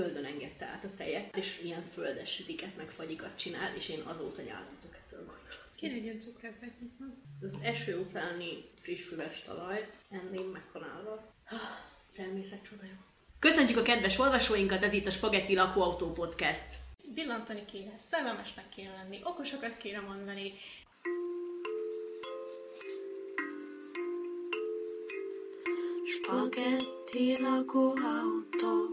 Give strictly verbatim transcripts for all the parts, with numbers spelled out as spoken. földön engedte át a tejet, és ilyen földes sütiket meg fagyikat csinál, és én azóta nyálláncok ettől gondolom. Kéne egy ilyen cukrásztáknak meg? Az eső utáni friss füles talaj, enném megkanálva. Természet csodája. Köszöntjük a kedves olvasóinkat, ez itt a Spagetti Lakó Autó Podcast. Villantani kéne, szellemesnek kéne lenni, okosokat kéne mondani. Spagetti Lakó Autó,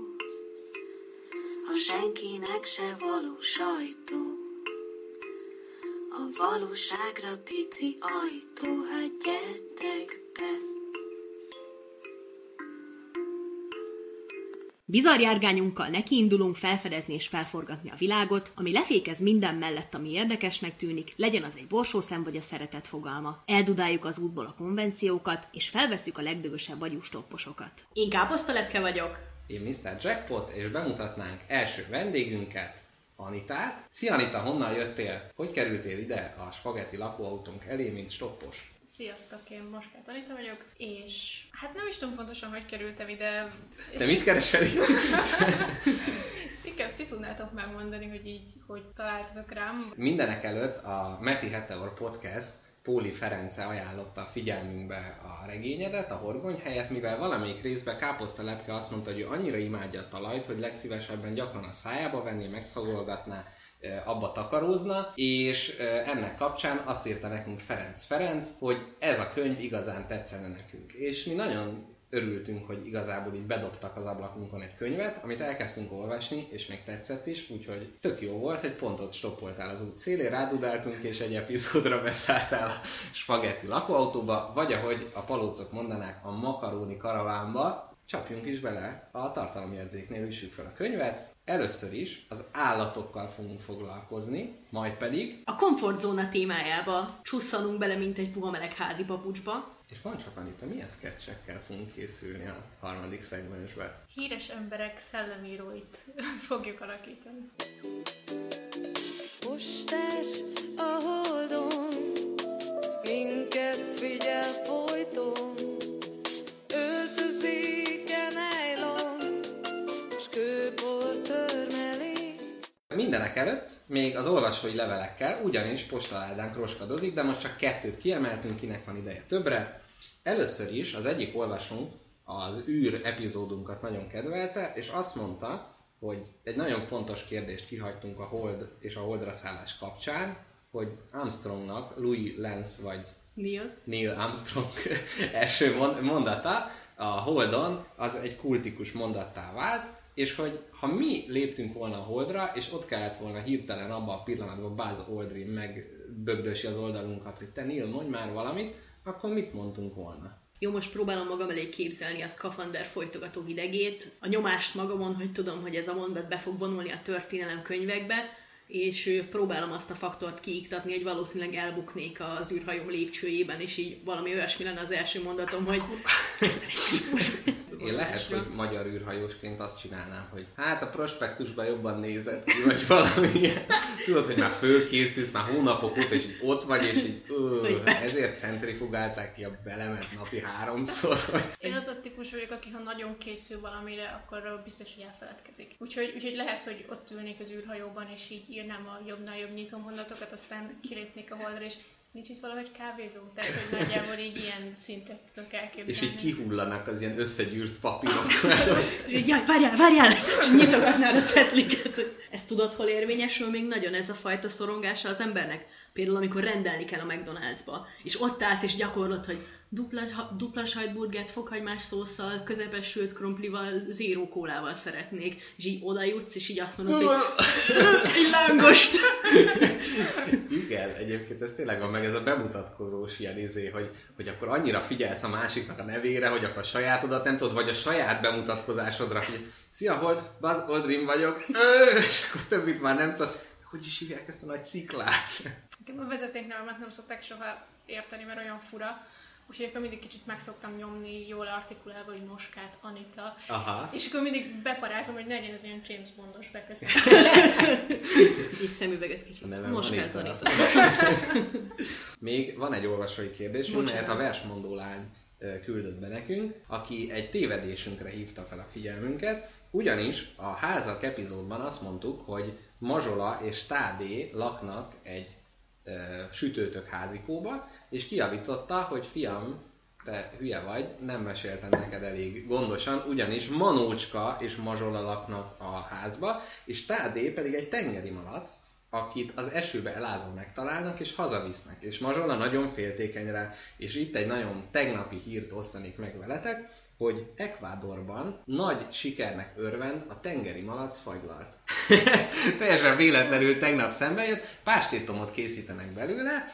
a senkinek se való sajtó, a valóságra pici ajtó, hát gyertek be. Bizarr járgányunkkal nekiindulunk felfedezni és felforgatni a világot, ami lefékez minden mellett, ami érdekesnek tűnik, legyen az egy borsószem vagy a szeretet fogalma. Eldudáljuk az útból a konvenciókat, és felveszük a legdögösebb agyústopposokat. Én Káposzta Lepke vagyok. Én miszter Jackpot, és bemutatnánk első vendégünket, Anitát. Szia Anita, honnan jöttél? Hogy kerültél ide a Spagetti lakóautónk elé, mint stoppos? Sziasztok, én Moskát Anita vagyok, és hát nem is tudom pontosan, hogy kerültem ide. Te mit keresel itt? Ezt inkább ti tudnátok megmondani, hogy így, hogy találtatok rám. Mindenek előtt a Mad Hatter Podcast Póli Ferenc ajánlotta figyelmünkbe a regényedet, a horgony helyett, mivel valamelyik részben Káposzta Lepke azt mondta, hogy ő annyira imádja a talajt, hogy legszívesebben gyakran a szájába venné, megszagolgatná, abba takarózna, és ennek kapcsán azt írta nekünk Ferenc Ferenc, hogy ez a könyv igazán tetszene nekünk. És mi nagyon örültünk, hogy igazából így bedobtak az ablakunkon egy könyvet, amit elkezdtünk olvasni, és még tetszett is, úgyhogy tök jó volt, hogy pont ott stoppoltál az út szélén, rádudáltunk, és egy epizódra beszálltál a Spagetti lakóautóba, vagy ahogy a palócok mondanák, a makaróni karavánba. Csapjunk is bele, a tartalomjegyzéknél üssük fel a könyvet. Először is az állatokkal fogunk foglalkozni, majd pedig a komfortzóna témájába csusszanunk bele, mint egy puha meleg házi papucsba. És van csak Anita, milyen sketchekkel fogunk készülni a harmadik szegmensben? Híres emberek szellemíróit fogjuk alakítani. Postás a holdon, minket figyel folyton, öltözéken állom, s kőbor törmeli. Mindenek előtt még az olvasói levelekkel, ugyanis postaláldánk roskadozik, de most csak kettőt kiemeltünk, kinek van ideje többre. Először is az egyik olvasónk az űr epizódunkat nagyon kedvelte, és azt mondta, hogy egy nagyon fontos kérdést kihagytunk a hold és a holdra szállás kapcsán, hogy Armstrongnak Louis Lance vagy Neil, Neil Armstrong első mondata a holdon az egy kultikus mondattá vált, és hogy ha mi léptünk volna a holdra, és ott kellett volna hirtelen abban a pillanatban Buzz Aldrin megbögdösi az oldalunkat, hogy te Neil, mondj már valamit, akkor mit mondtunk volna? Jó, most próbálom magam elé képzelni a szkafander folytogató hidegét, a nyomást magamon, hogy tudom, hogy ez a mondat be fog vonulni a történelem könyvekbe, és próbálom azt a faktort kiiktatni, hogy valószínűleg elbuknék az űrhajó lépcsőjében, és így valami olyasmi lenne az első mondatom, hogy... Én lehet, hogy magyar űrhajósként azt csinálnám, hogy hát a prospektusban jobban nézett ki, vagy valami ilyen. Tudod, hogy már fölkészülsz, már hónapok óta, és ott vagy, és így ööö, ezért centrifugálták ki a belemet napi háromszor. Vagy. Én az a típus vagyok, aki ha nagyon készül valamire, akkor biztos, hogy elfeledkezik. Úgyhogy, úgyhogy lehet, hogy ott ülnék az űrhajóban, és így írnám a jobbnál jobb nyitó mondatokat, aztán kilépnék a holdra, és nincs itt valahogy kávézó, tehát hogy nagyjából így ilyen szintet tudok elképzelni. És így kihullanak az ilyen összegyűrt papírok. Jaj, várjál, várjál! Nyitogatnál a cetliket. Ezt tudod, hol érvényesül még nagyon ez a fajta szorongása az embernek? Például, amikor rendelni kell a McDonald'sba, és ott állsz és gyakorlod, hogy dupla, dupla sajtburgert fokhagymás szószal, közepes sült krumplival, zéró kólával szeretnék. És így oda jutsz, és így azt mondod, hogy egy lángost! Igen, egyébként ez tényleg van, meg ez a bemutatkozós ilyen izé, hogy, hogy akkor annyira figyelsz a másiknak a nevére, hogy akkor a sajátodat nem tudod, vagy a saját bemutatkozásodra, hogy szia, Hold, Buzz Aldrin vagyok, és akkor többit már nem tudod. Hogy is hívják ezt a nagy sziklát? A vezetéknevemet nem szokták soha érteni, mert olyan fura. Úgyhogy akkor mindig kicsit meg szoktam nyomni, jól artikulálva, hogy Moskát Anita. Aha. És akkor mindig beparázom, hogy ne legyen ez olyan James Bondos beköszönés. Így szemüveget kicsit. Moskát Anita. Még van egy olvasói kérdés, mert a versmondó lány küldött be nekünk, aki egy tévedésünkre hívta fel a figyelmünket, ugyanis a házak epizódban azt mondtuk, hogy Mazsola és Tádé laknak egy ö, sütőtök házikóba, és kijavította, hogy fiam, te hülye vagy, nem meséltem neked elég gondosan, ugyanis Manócska és Mazsola laknak a házba, és Tádé pedig egy tengeri malac, akit az esőbe elázva megtalálnak, és hazavisznek. És Mazsola nagyon féltékeny rá, és itt egy nagyon tegnapi hírt osztanék meg veletek, hogy Ekvádorban nagy sikernek örvend a tengeri malac fagylalt. Ez teljesen véletlenül tegnap szembe jött, pástétomot készítenek belőle,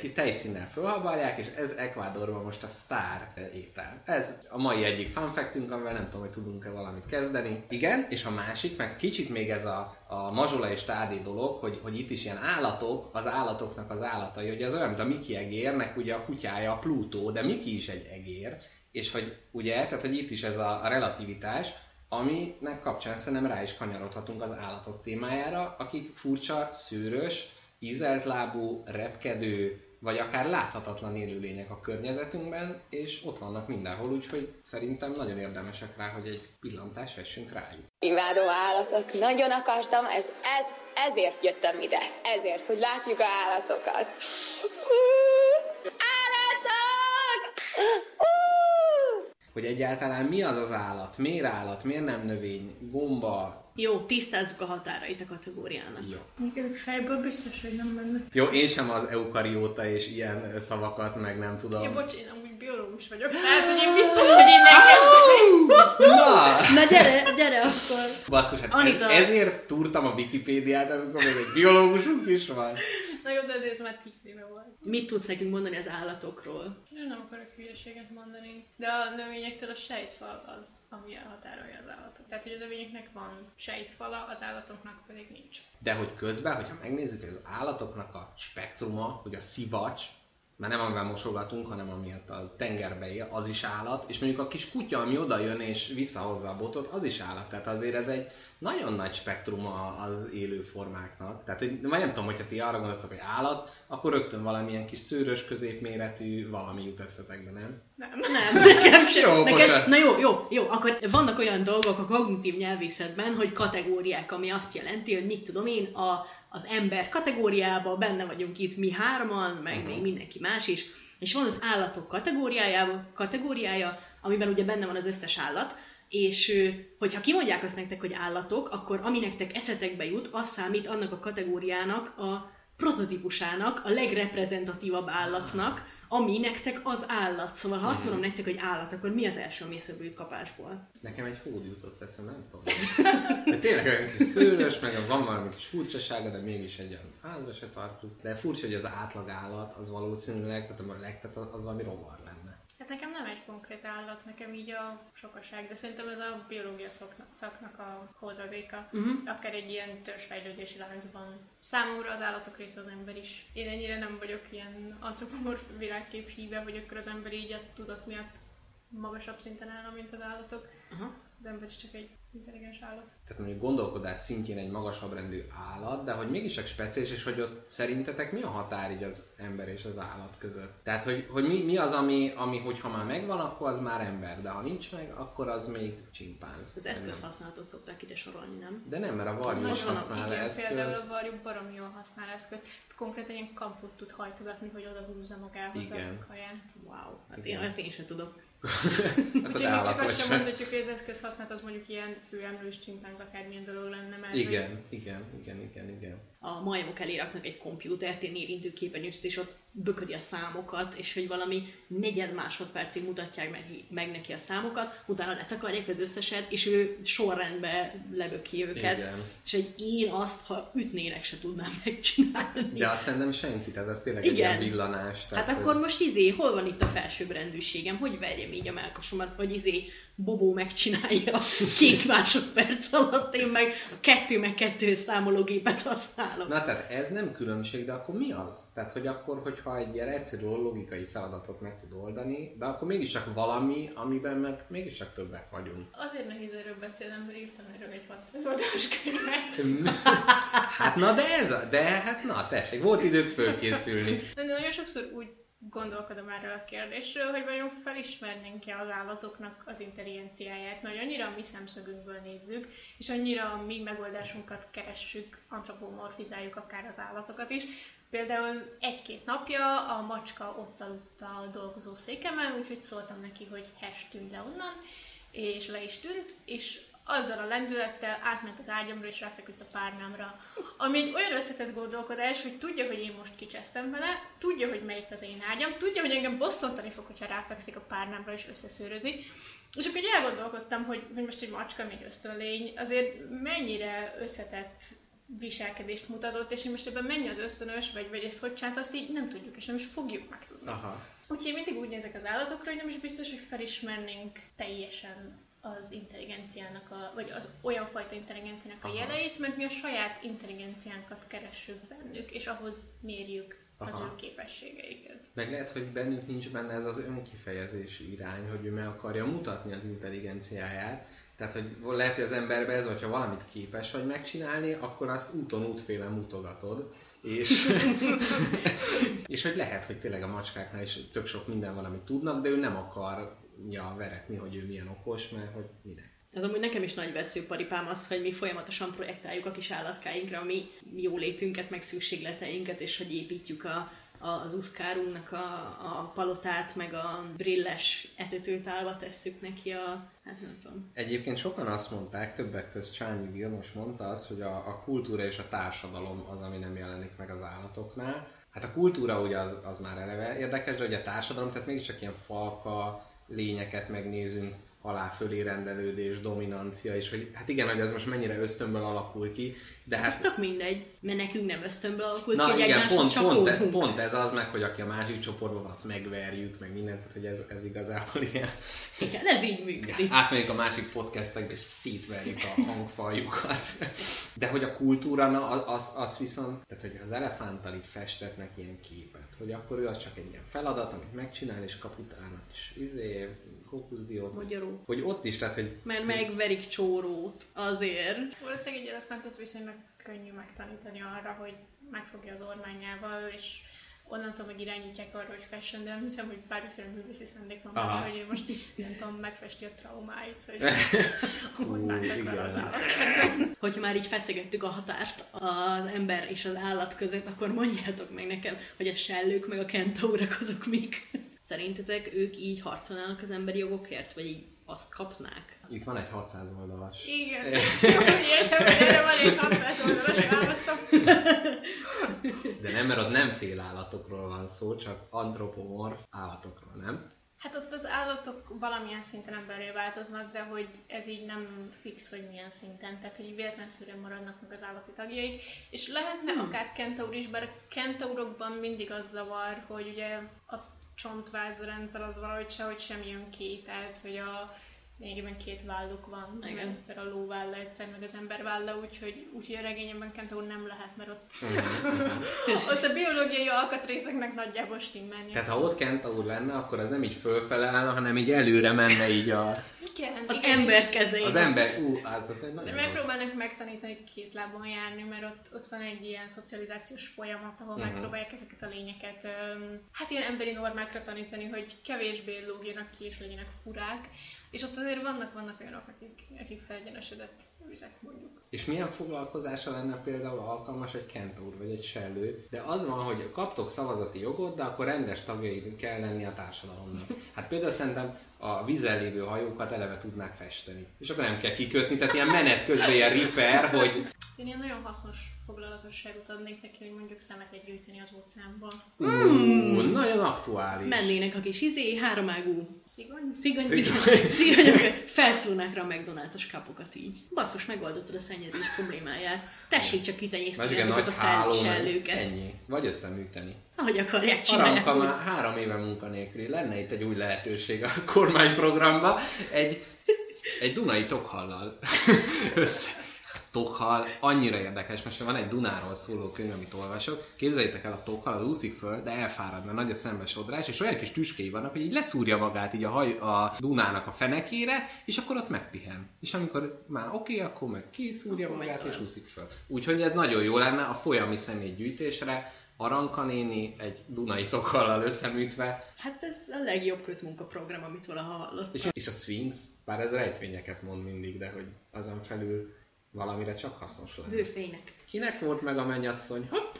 ki tejszínnel fölhabarják, és ez Ekvádorban most a sztár étel. Ez a mai egyik fun factünk, amivel nem tudom, hogy tudunk-e valamit kezdeni. Igen, és a másik, meg kicsit még ez a, a Mazsola és Tádé dolog, hogy, hogy itt is ilyen állatok, az állatoknak az állatai, hogy az olyan, mint a Miki egérnek ugye a kutyája a Plútó, de Miki is egy egér, és hogy ugye, tehát hogy itt is ez a, a relativitás, aminek kapcsán szerintem rá is kanyarodhatunk az állatok témájára, akik furcsa, szőrös, ízelt lábú, repkedő, vagy akár láthatatlan élőlények a környezetünkben, és ott vannak mindenhol, úgyhogy szerintem nagyon érdemesek rá, hogy egy pillantást vessünk rájuk. Imádom állatok, nagyon akartam, ez, ez, ezért jöttem ide, ezért, hogy látjuk az állatokat. Állatok! Hogy egyáltalán mi az az állat, miért állat, miért nem növény, gomba. Jó, tisztázzuk a határait a kategóriának. Jó. Nekem fejből biztos, hogy nem menne. Jó, én sem az eukarióta és ilyen szavakat, meg nem tudom. Ja, bocs, én amúgy biológus vagyok, tehát hogy én biztos, hogy én elkezdem. Na. Na gyere, gyere akkor. Basszus, hát ez, ezért túrtam a Wikipédiát, amikor még egy biológusunk is van. Na jó, de azért ez már tíz éve volt. Mit tudsz nekünk mondani az állatokról? Én nem akarok hülyeséget mondani, de a növényektől a sejtfal az, ami elhatárolja az állatot. Tehát, hogy a növényeknek van sejtfala, az állatoknak pedig nincs. De hogy közben, hogyha megnézzük, hogy az állatoknak a spektruma, hogy a szivacs, mert nem amivel mosogatunk, hanem amiatt a tengerbe él, az is állat, és mondjuk a kis kutya, ami oda jön és visszahozza a botot, az is állat. Tehát azért ez egy nagyon nagy spektruma az élő formáknak. Tehát, hogy majd nem tudom, hogyha ti arra gondolsz, hogy állat, akkor rögtön valamilyen kis szőrös, középméretű valami jut eszetekbe, nem? Nem. Nem. Nekem jó, neked, na jó, jó, jó. Akkor vannak olyan dolgok a kognitív nyelvészetben, hogy kategóriák, ami azt jelenti, hogy mit tudom én, a, az ember kategóriában benne vagyunk itt mi hárman, meg uh-huh. még mindenki más is. És van az állatok kategóriája, kategóriája, amiben ugye benne van az összes állat, és hogyha kimondják azt nektek, hogy állatok, akkor ami nektek eszetekbe jut, az számít annak a kategóriának, a prototípusának, a legreprezentatívabb állatnak, ami nektek az állat. Szóval ha azt mondom nektek, hogy állat, akkor mi az első, ami eszembe jut kapásból? Nekem egy hód jutott eszembe, nem tudom. De tényleg olyan kis szőrös, meg van valami kis furcsasága, de mégis egy olyan házba se tartjuk. De furcsa, hogy az átlag állat az valószínűleg, tehát a legtet az valami rovar lenne. Hát nekem nem egy konkrét állat, nekem így a sokaság, de szerintem ez a biológia szakna, szaknak a hozadéka, uh-huh. akár egy ilyen törzsfejlődési láncban. Számomra az állatok része az ember is. Én ennyire nem vagyok ilyen antropomorf világkép híve, hogy akkor az ember így a tudat miatt magasabb szinten állna, mint az állatok. Uh-huh. Az ember is csak egy intelligens állat. Tehát mondjuk gondolkodás szintjén egy magasabb rendű állat, de hogy mégis csak speciális, és hogy ott szerintetek mi a határ így az ember és az állat között? Tehát, hogy, hogy mi, mi az, ami, ami, hogyha már megvan, akkor az már ember, de ha nincs meg, akkor az még csimpánz. Az eszközhasználatot szokták ide sorolni, nem? De nem, mert a varjú is használ eszközt. Például a varjú baromi jól használ eszközt. Konkrétan ilyen kampot tud hajtogatni, hogy oda húzza magához a kaját. Wow, hát én, hát én sem tudok. Úgyhogy még csak azt sem mondhatjuk, hogy az eszköz használat az mondjuk ilyen főemlős csimpánz akármilyen dolog lenne már. Igen, meg... igen, igen, igen, igen. A majmok eléraknak egy kompjútert, én érintőképernyőt, és ott böködi a számokat, és hogy valami negyed másodpercig mutatják meg, meg neki a számokat, utána letakarják az összeset, és ő sorrendbe leböki őket. Igen. És hogy én azt, ha ütnélek, se tudnám megcsinálni. De azt szerintem senki, tehát ez tényleg igen. egy ilyen villanás. Tehát hát hogy... akkor most izé, hol van itt a felsőbbrendűségem, hogy verjem így a melkasomat, vagy izé, Bobó megcsinálja két másodperc alatt, én meg a kettő meg kettő számológépet használom. Na tehát ez nem különbség, de akkor mi az? Tehát, hogy akkor, hogyha egy ilyen egyszerű logikai feladatot meg tud oldani, de akkor mégiscsak valami, amiben meg mégiscsak többek vagyunk. Azért nehéz erről beszélnem, mert írtam erről egy hatszáz oldalas könyvet. Hát na de ez a, de hát na tessék, volt időt fölkészülni. De nagyon sokszor úgy gondolkodom erről a kérdésről, hogy vajon felismernénk-e az állatoknak az intelligenciáját, mert annyira a mi szemszögünkből nézzük, és annyira a mi megoldásunkat keressük, antropomorfizáljuk akár az állatokat is. Például egy-két napja a macska ott aludt a dolgozó székemen, úgyhogy szóltam neki, hogy hess, tűnj le onnan, és le is tűnt, és azzal a lendülettel átment az ágyamra, és ráfeküdt a párnámra. Ami egy olyan összetett gondolkodás, hogy tudja, hogy én most kicsesztem vele, tudja, hogy melyik az én ágyam, tudja, hogy engem bosszantani fog, hogyha ráfekszik a párnámra, és összeszőrözik. És akkor így elgondolkodtam, hogy most egy macska, még ösztönlény, azért mennyire összetett viselkedést mutatott, és most ebben mennyi az ösztönös, vagy, vagy ezt hogy csinált, azt így nem tudjuk, és nem is fogjuk megtudni. Aha. Úgyhogy mindig úgy nézek az állatokra, hogy nem is biztos, hogy felismernénk teljesen az intelligenciának, a, vagy az olyan fajta intelligenciának a jeleit, mert mi a saját intelligenciánkat keressük bennük, és ahhoz mérjük Aha. az ő képességeiket. Meg lehet, hogy bennünk nincs benne ez az önkifejezési irány, hogy ő meg akarja mutatni az intelligenciáját. Tehát, hogy lehet, hogy az emberben ez, hogyha valamit képes vagy megcsinálni, akkor azt úton útfélen mutogatod. És, és hogy lehet, hogy tényleg a macskáknál is tök sok minden valamit tudnak, de ő nem akarja veretni, hogy ő milyen okos, mert hogy minek. Ez amúgy nekem is nagy veszőparipám az, hogy mi folyamatosan projektáljuk a kis állatkáinkra a mi jólétünket, meg szükségleteinket, és hogy építjük a... az uszkárunknak a, a palotát, meg a brilles etetőtálba tesszük neki a... Hát nem tudom. Egyébként sokan azt mondták, többek közt Csányi Vilmos mondta azt, hogy a, a kultúra és a társadalom az, ami nem jelenik meg az állatoknál. Hát a kultúra ugye az, az már eleve érdekes, de ugye a társadalom, tehát mégiscsak ilyen falka lényeket megnézünk, alá-fölé rendelődés, dominancia, és hogy hát igen, hogy ez most mennyire ösztönből alakul ki, de hát... Ez tök mindegy, mert nekünk nem ösztönből alakul Na, ki, hogy igen, pont, pont, ez, pont ez az meg, hogy aki a másik csoportban van, azt megverjük, meg mindent, tehát hogy ez, ez igazából ilyen... Igen, ez így működik. Átmegyünk a másik podcastekbe, és szétverjük a hangfaljukat. De hogy a kultúra, na, az, az viszont... Tehát, hogy az elefánttal így festetnek ilyen képet, hogy akkor ő az csak egy ilyen feladat, amit megcsinál, és kap utána, és izé, kókuszdiót. Magyarul. Hogy ott is, tehát, hogy... Mert megverik csórót, azért. Valószínűleg egy elefántot viszonylag könnyű megtanítani arra, hogy megfogja az ormányával, és onnantól meg irányítják arra, hogy fessen, de nem hiszem, hogy bármiféle művészi szándék van, ah. hogy most, nem tudom, megfesti a traumáit, hogy mondták az állatkedben. Hogyha már így feszegettük a határt az ember és az állat között, akkor mondjátok meg nekem, hogy a sellők meg a kentaurak azok mik. Szerintetek ők így harcolnának az emberi jogokért? Vagy így azt kapnák? Itt van egy hatszáz oldalas. Igen. Érzem, hogy erre van egy hatszáz oldalas válaszom. De nem, mert ott nem fél állatokról van szó, csak antropomorf állatokról, nem? Hát ott az állatok valamilyen szinten emberré változnak, de hogy ez így nem fix, hogy milyen szinten. Tehát, hogy véletlenszerűen maradnak meg az állati tagjaik. És lehetne hmm. akár kentaur is, bár a kentaurokban mindig az zavar, hogy ugye a csontvázrendszer az valahogy sehogy sem jön ki, tehát hogy a lényegében két válluk van, igen. Mert egyszer a lóválla, egyszer meg az emberválla, úgyhogy úgy, a regényemben kentaur nem lehet, mert ott, ott a biológiai alkatrészeknek nagyjából stimmelni. Tehát ha ott kentaur lenne, akkor az nem így fölfele állna, hanem így előre menne így a... Igen, az igen, ember kezei. Az ember, ú, hát az egy nagyon De megpróbálnak rossz. megtanítani két lábon járni, mert ott, ott van egy ilyen szocializációs folyamat, ahol uh-huh. megpróbálják ezeket a lényeket, um, hát ilyen emberi normákra tanítani, hogy kevésbé lógjanak ki és legyenek furák. És ott azért vannak, vannak olyanok, akik, akik felegyenesedett üzek, mondjuk. És milyen foglalkozása lenne például alkalmas egy kentaur vagy egy sellő? De az van, hogy kaptok szavazati jogot, de akkor rendes tagjai kell lenni a társadalomnak. Hát például szerintem a vízzel lévő hajókat eleve tudnák festeni. És akkor nem kell kikötni, tehát ilyen menet közben ilyen riper, hogy... Én ilyen nagyon hasznos foglalatosságot adnék neki, hogy mondjuk szemetet gyűjteni az óceánban. Uuuu, mm. nagyon aktuális. Mennének a kis izé, háromágú szigony, szigony, szigony. szigonyok, felszúrnák rá a McDonald's-os kapokat így. Basszus, megoldottad a szennyezés problémáját. Tessék csak kitenyészteni azokat a szellőket. Ennyi. Vagy összeműteni. Ahogy akarják csinálni. Aranka már három éve munkanélküli. Lenne itt egy új lehetőség a kormányprogramban. Egy, egy dunai tokhallal össze. Tokhal, annyira érdekes, most van egy Dunáról szóló könyv, amit olvasok, képzeljétek el, a tokhal az úszik föl, de elfárad, mert nagy a szembesodrás, és olyan kis tüskéi vannak, hogy így leszúrja magát így a, haj, a Dunának a fenekére, és akkor ott megpihen. És amikor már oké, okay, akkor meg kiszúrja magát, és úszik föl. Úgyhogy ez nagyon jó lenne a folyami személygyűjtésre, Aranka néni egy dunai tokallal összeműtve. Hát ez a legjobb közmunkaprogram, amit valaha hallottam. És, és a Sphinx, bár ez rejtvényeket mond mindig, de hogy azon felül valamire csak hasznos lenne. Bőfének. Kinek volt meg a mennyasszony? Hopp!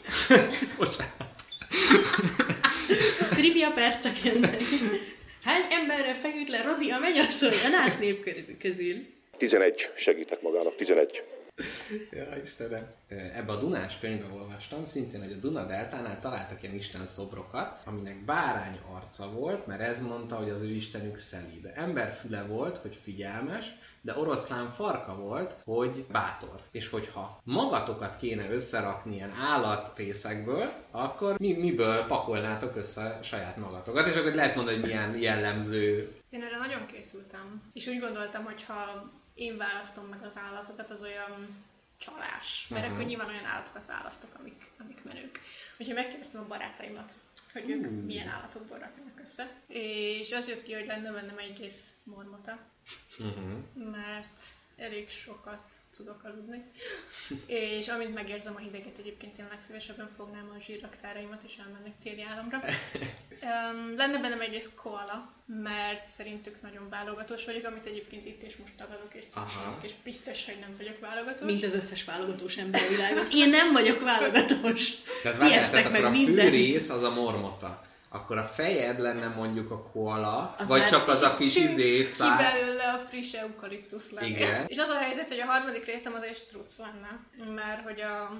Bocsánat. Trivia percek jönnek. Hány emberrel feküdt le Rozi a mennyasszony a nász népköröző közül? tizenegy. Segítek magának, tizenegy. Ja, Istenem. Ebbe a Dunás könyvben olvastam szintén, hogy a Duna-deltánál találtak ilyen isten szobrokat, aminek bárány arca volt, mert ez mondta, hogy az ő istenük szelíd. Emberfüle volt, hogy figyelmes, de oroszlán farka volt, hogy bátor. És hogyha magatokat kéne összerakni ilyen állatrészekből, akkor mi, miből pakolnátok össze saját magatokat? És akkor lehet mondani, hogy milyen jellemző... Én erre nagyon készültem. És úgy gondoltam, hogyha... én választom meg az állatokat, az olyan csalás. Mert uh-huh. akkor nyilván olyan állatokat választok, amik, amik menők. Úgyhogy megkérdeztem a barátaimat, hogy ők uh. milyen állatokból raknak össze. És az jött ki, hogy lenne bennem egyrészt mormota, uh-huh. mert elég sokat tudok aludni. És amint megérzem a hideget, egyébként én legszívesebben fognám a zsírraktáraimat, és elmennek téli államra. Um, lenne bennem egyrészt koala, mert szerintük nagyon válogatós vagyok, amit egyébként itt és most tagadok és csinálok, és biztos, hogy nem vagyok válogatós. Mint az összes válogatós ember világon. Én nem vagyok válogatós. Tehát várjál, tehát akkor a fűrész az a mormota. Akkor a fejed lenne mondjuk a koala, az vagy csak az a kis izészár. Ki belőle a friss eukaliptusz lenne. Igen. És az a helyzet, hogy a harmadik részem az egy struc lenne, mert hogy a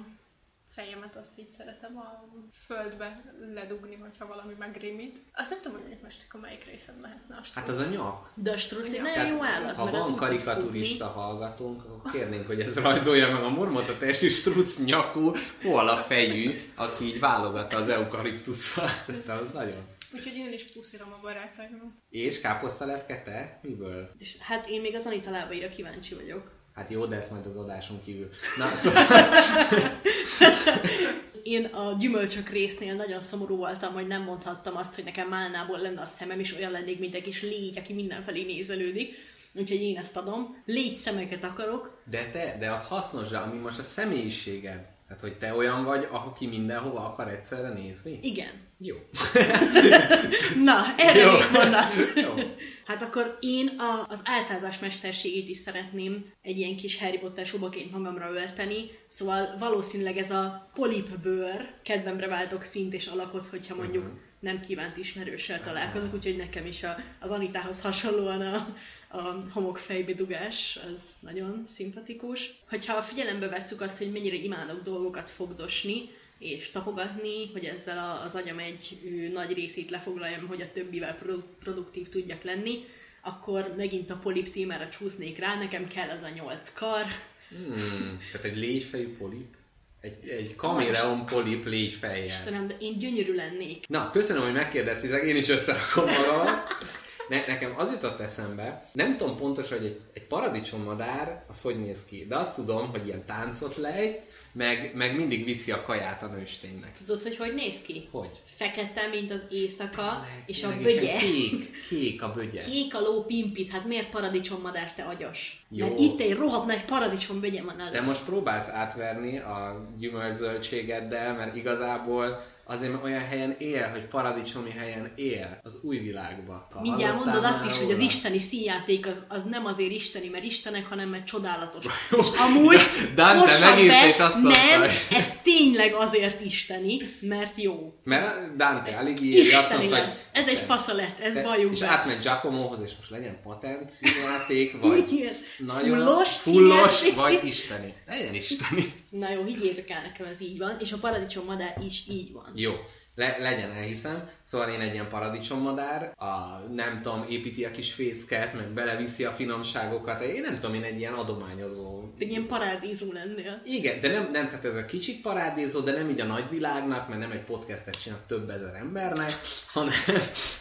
fejemet azt így szeretem a földbe ledugni, hogyha valami megrémít. Azt nem tudom, hogy mondjuk most akkor melyik részem lehetne a struc. Hát az a nyak. De a struc egy nagyon jó állat, ha mert az úgy tud fújni. Ha van karikaturista hallgatónk, akkor kérnénk, hogy ez rajzolja meg a mormota testű struc nyakú, koala fejű, aki így válogatta az eukaliptusz fászát, az nagyon... Úgyhogy én is puszírom a barátaimat. És káposztalepke te? Miből? És hát én még az Anita lábaira kíváncsi vagyok. Hát jó, de ezt majd az adáson kívül. Na, szóval... Én a gyümölcsök résznél nagyon szomorú voltam, hogy nem mondhattam azt, hogy nekem málnából lenne a szemem, és olyan lennék, mint egy kis légy, aki mindenfelé nézelődik. Úgyhogy én ezt adom. Légy szemeket akarok. De te, de az hasznosra, ami most a személyiséged. Tehát, hogy te olyan vagy, aki mindenhova akar egyszerre nézni? Igen. Jó. Na, erre jó. Mit mondasz? Jó. Hát akkor én a, az álcázás mesterségét is szeretném egy ilyen kis Harry Potter subaként magamra ölteni, szóval valószínűleg ez a polipbőr, kedvemre váltok szint és alakot, hogyha mondjuk uh-huh. nem kívánt ismerőssel találkozok, úgyhogy nekem is a, az Anitához hasonlóan a, a homokfejbe dugás, az nagyon szimpatikus. Hogyha figyelembe vesszük azt, hogy mennyire imádok dolgokat fogdosni, és tapogatni, hogy ezzel az agyam egy nagy részét lefoglaljam, hogy a többivel produ- produktív tudjak lenni, akkor megint a polip témára csúsznék rá, nekem kell az a nyolc kar. Hmm, tehát egy légyfejű polip? Egy, egy kaméleon polip légyfejjel. Istenem, de én gyönyörű lennék. Na, köszönöm, hogy megkérdeztétek, én is összerakom magam. Ne, nekem az jutott eszembe, nem tudom pontosan, hogy egy, egy paradicsommadár, az hogy néz ki, de azt tudom, hogy ilyen táncot lejt, Meg, meg mindig viszi a kaját a nősténynek. Tudod, hogy hogy néz ki? Hogy? Fekete, mint az éjszaka, meg, és a bögye. Kék, kék a bögye. Kék a ló pimpit, hát miért paradicsommadár, te agyas? Jó. Mert itt egy rohadt nagy paradicsom bögye van elő. De most próbálsz átverni a gyümölcszöldségeddel, mert igazából azért olyan helyen él, hogy paradicsomi helyen él, az új világba. Ha mindjárt mondod azt is, róla? Hogy az isteni színjáték az, az nem azért isteni, mert istenek, hanem mert csodálatos. És amúgy, mossa be, nem, ez tényleg azért isteni, mert jó. Mert Dante Alighieri azt mondta, hogy... ez egy faszalet, ez valljuk be. És átment Giacomohoz, és most legyen patent színjáték, vagy nagyon fullos, vagy isteni. Legyen isteni. Na jó, higgyétek el, nekem ez így van, és a paradicsommadár is így van. Jó, le- legyen, elhiszem. Szóval én egy ilyen paradicsommadár, a, nem tudom, építi a kis fészket, meg beleviszi a finomságokat, én nem tudom, én egy ilyen adományozó... De ilyen parádízó lennél. Igen, de nem, nem, tehát ez a kicsit parádízó, de nem így a nagyvilágnak, mert nem egy podcastet csinál több ezer embernek, hanem,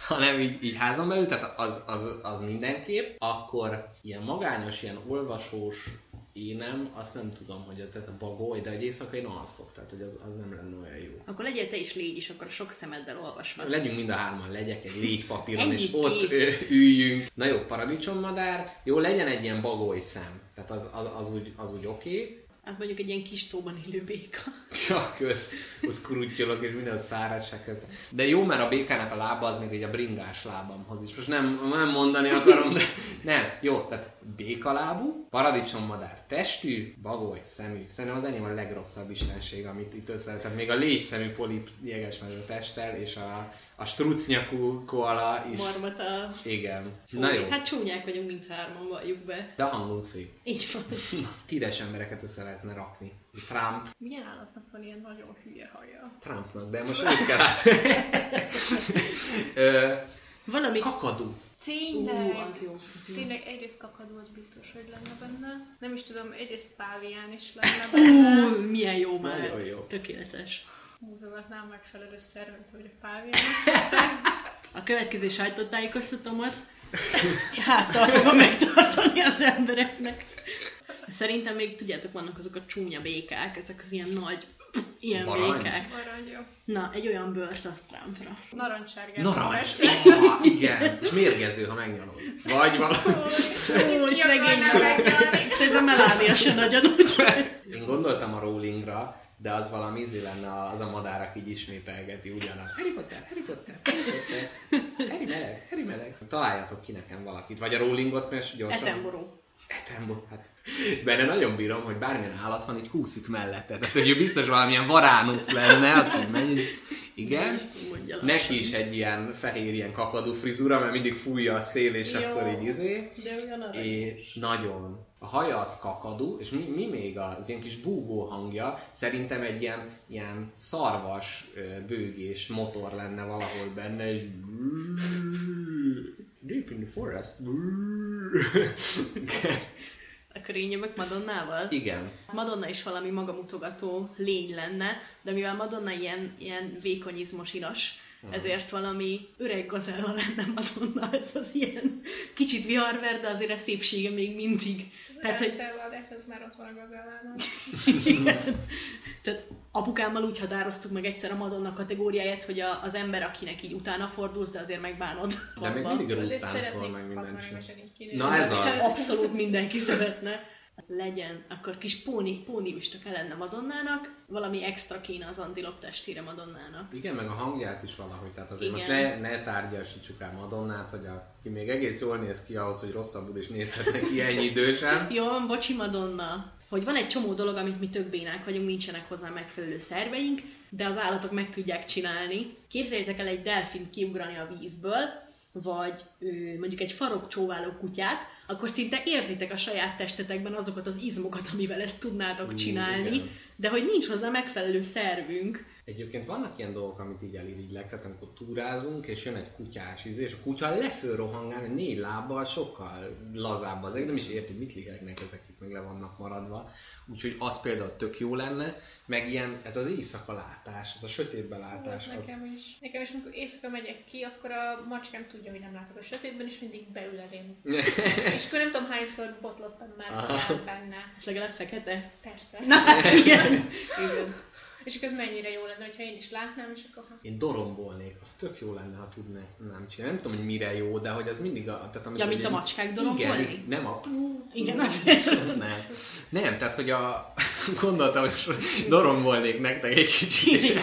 hanem így, így házon belül, tehát az, az, az mindenképp. Akkor ilyen magányos, ilyen olvasós... Én nem, azt nem tudom, hogy tehát a bagoly, de egy éjszaka én alszok, tehát hogy az, az nem lenne olyan jó. Akkor legyél te is légy, és akkor sok szemeddel olvashatsz. Legyünk mind a hárman, legyek egy légypapíron, és ott üljünk. Na jó, paradicsommadár, jó, legyen egy ilyen bagoly szem, tehát az, az, az úgy, az úgy oké. Okay. Hát mondjuk egy ilyen kis tóban élő béka. csak köz, ott kurutyolok, és minden a szárazság. De jó, mert a békának a lába az még egy a bringás lábamhoz is. Most nem, nem mondani akarom, de nem. Jó, tehát békalábú, paradicsommadár testű, bagoly szemű. Szerintem az enyém a legrosszabb istenség, amit itt összehetem. Még a légyszemű polip jegesmező testtel, és a, a strucnyakú koala is. Marmata. Igen. Fúj, na jó. Hát csúnyák vagyunk mindhárman, valljuk be. De a hangunk szép. Így van. Híres embereket össze lehetne rakni. Trump. Milyen állatnak van ilyen nagyon hülye haja? Trumpnak, de most úgy kell át. Valami kakadú. Tényleg. Ú, az jó, az jó. Tényleg egyrészt kakadó, az biztos, hogy lenne benne. Nem is tudom, egyrészt pávián is lenne benne. Ú, milyen jó már. Nagyon jó. Tökéletes. Húzogatnám megfelelő szervet, hogy a pávián is. A következő sajtótájékoztatomat háttal fogom megtartani az embereknek. Szerintem még, tudjátok, vannak azok a csúnya békák, ezek az ilyen nagy, ilyen Barany. békák. Barany, na, egy olyan bőrt a Trumpra. Narancssárgát. Narancs! Oh, igen! És mérgező, ha megnyalod. Vagy valami. Új, szegény. Szerintem Melania se nagyon úgy. Én gondoltam a Rowlingra, de az valami ízi lenne, az a madár, aki így ismételgeti ugyanazt. Harry Potter, Harry Potter, Harry Potter. Harry meleg, Harry meleg. Találjátok ki nekem valakit. Vagy a Rowlingot, mert gyorsan... Attenborough. Attenborough, hát... Benne nagyon bírom, hogy bármilyen állat van, így kúszik mellette. Tehát, hogy biztos valamilyen varánusz lenne, akkor menj. Igen. Neki is egy ilyen fehér, ilyen kakadú frizura, mert mindig fújja a szél, és jó, akkor így izé. De olyan arany. Nagyon. A haja az kakadú, és mi, mi még az ilyen kis búgó hangja? Szerintem egy ilyen, ilyen szarvas, bőgés motor lenne valahol benne, és... Deep in the forest. Akkor én jövök Madonnával? Igen. Madonna is valami magamutogató lény lenne, de mivel Madonna ilyen, ilyen vékonyizmos iras, uh-huh. ezért valami öreg gazella lenne Madonna, ez az ilyen kicsit viharver, de azért a szépsége még mindig. Tehát, hogy... ez már ott van a gazellának. Tehát apukámmal úgy határoztuk meg egyszer a Madonna kategóriáját, hogy a, az ember, akinek így utána fordulsz, de azért megbánod. De még mindig a utánszol meg minden csinál. Na ez az. Abszolút mindenki szeretne. Legyen, akkor kis póni, póniusta kell lenne Madonnának, valami extra kéne az antilop testére Madonnának. Igen, meg a hangját is valahogy, tehát azért igen. Most ne, ne tárgyasítsuk el Madonnát, hogy a, ki még egész jól néz ki ahhoz, hogy rosszabbul is nézhetnek ilyen idősen. Jó, bocsi Madonna! Hogy van egy csomó dolog, amit mi tök bénák vagyunk, nincsenek hozzá megfelelő szerveink, de az állatok meg tudják csinálni. Képzeljétek el egy delfint kiugrani a vízből, vagy ő, mondjuk egy farokcsóváló kutyát, akkor szinte érzitek a saját testetekben azokat az izmokat, amivel ezt tudnátok csinálni, igen. De hogy nincs hozzá megfelelő szervünk. Egyébként vannak ilyen dolgok, amit így elirigylek, tehát amikor túrázunk, és jön egy kutyás íz, és a kutya lefölrohangál, hogy négy lábbal sokkal lazább az, nem is érti, mit ligelegnek ezek, itt meg le vannak maradva. Úgyhogy az például tök jó lenne, meg ilyen, ez az éjszaka látás, ez a sötétben látás. Az... Nekem is. Nekem is, amikor éjszaka megyek ki, akkor a macskám tudja, hogy nem látok a sötétben, és mindig beül elém. És akkor nem tudom, hányszor botlottam már benne. És legalább fekete? Persze. Na, hát igen. Igen. És akkor mennyire jó lenne, hogyha én is látnám, és akkor... Én dorombolnék, az tök jó lenne, ha tudnám csinálni. Nem tudom, hogy mire jó, de hogy az mindig a... Tehát, ja, mint a macskák dorombolni? Igen, nem a... Igen, azért. Nem, nem tehát, hogy a... Gondoltam, hogy dorombolnék nektek egy kicsit, és...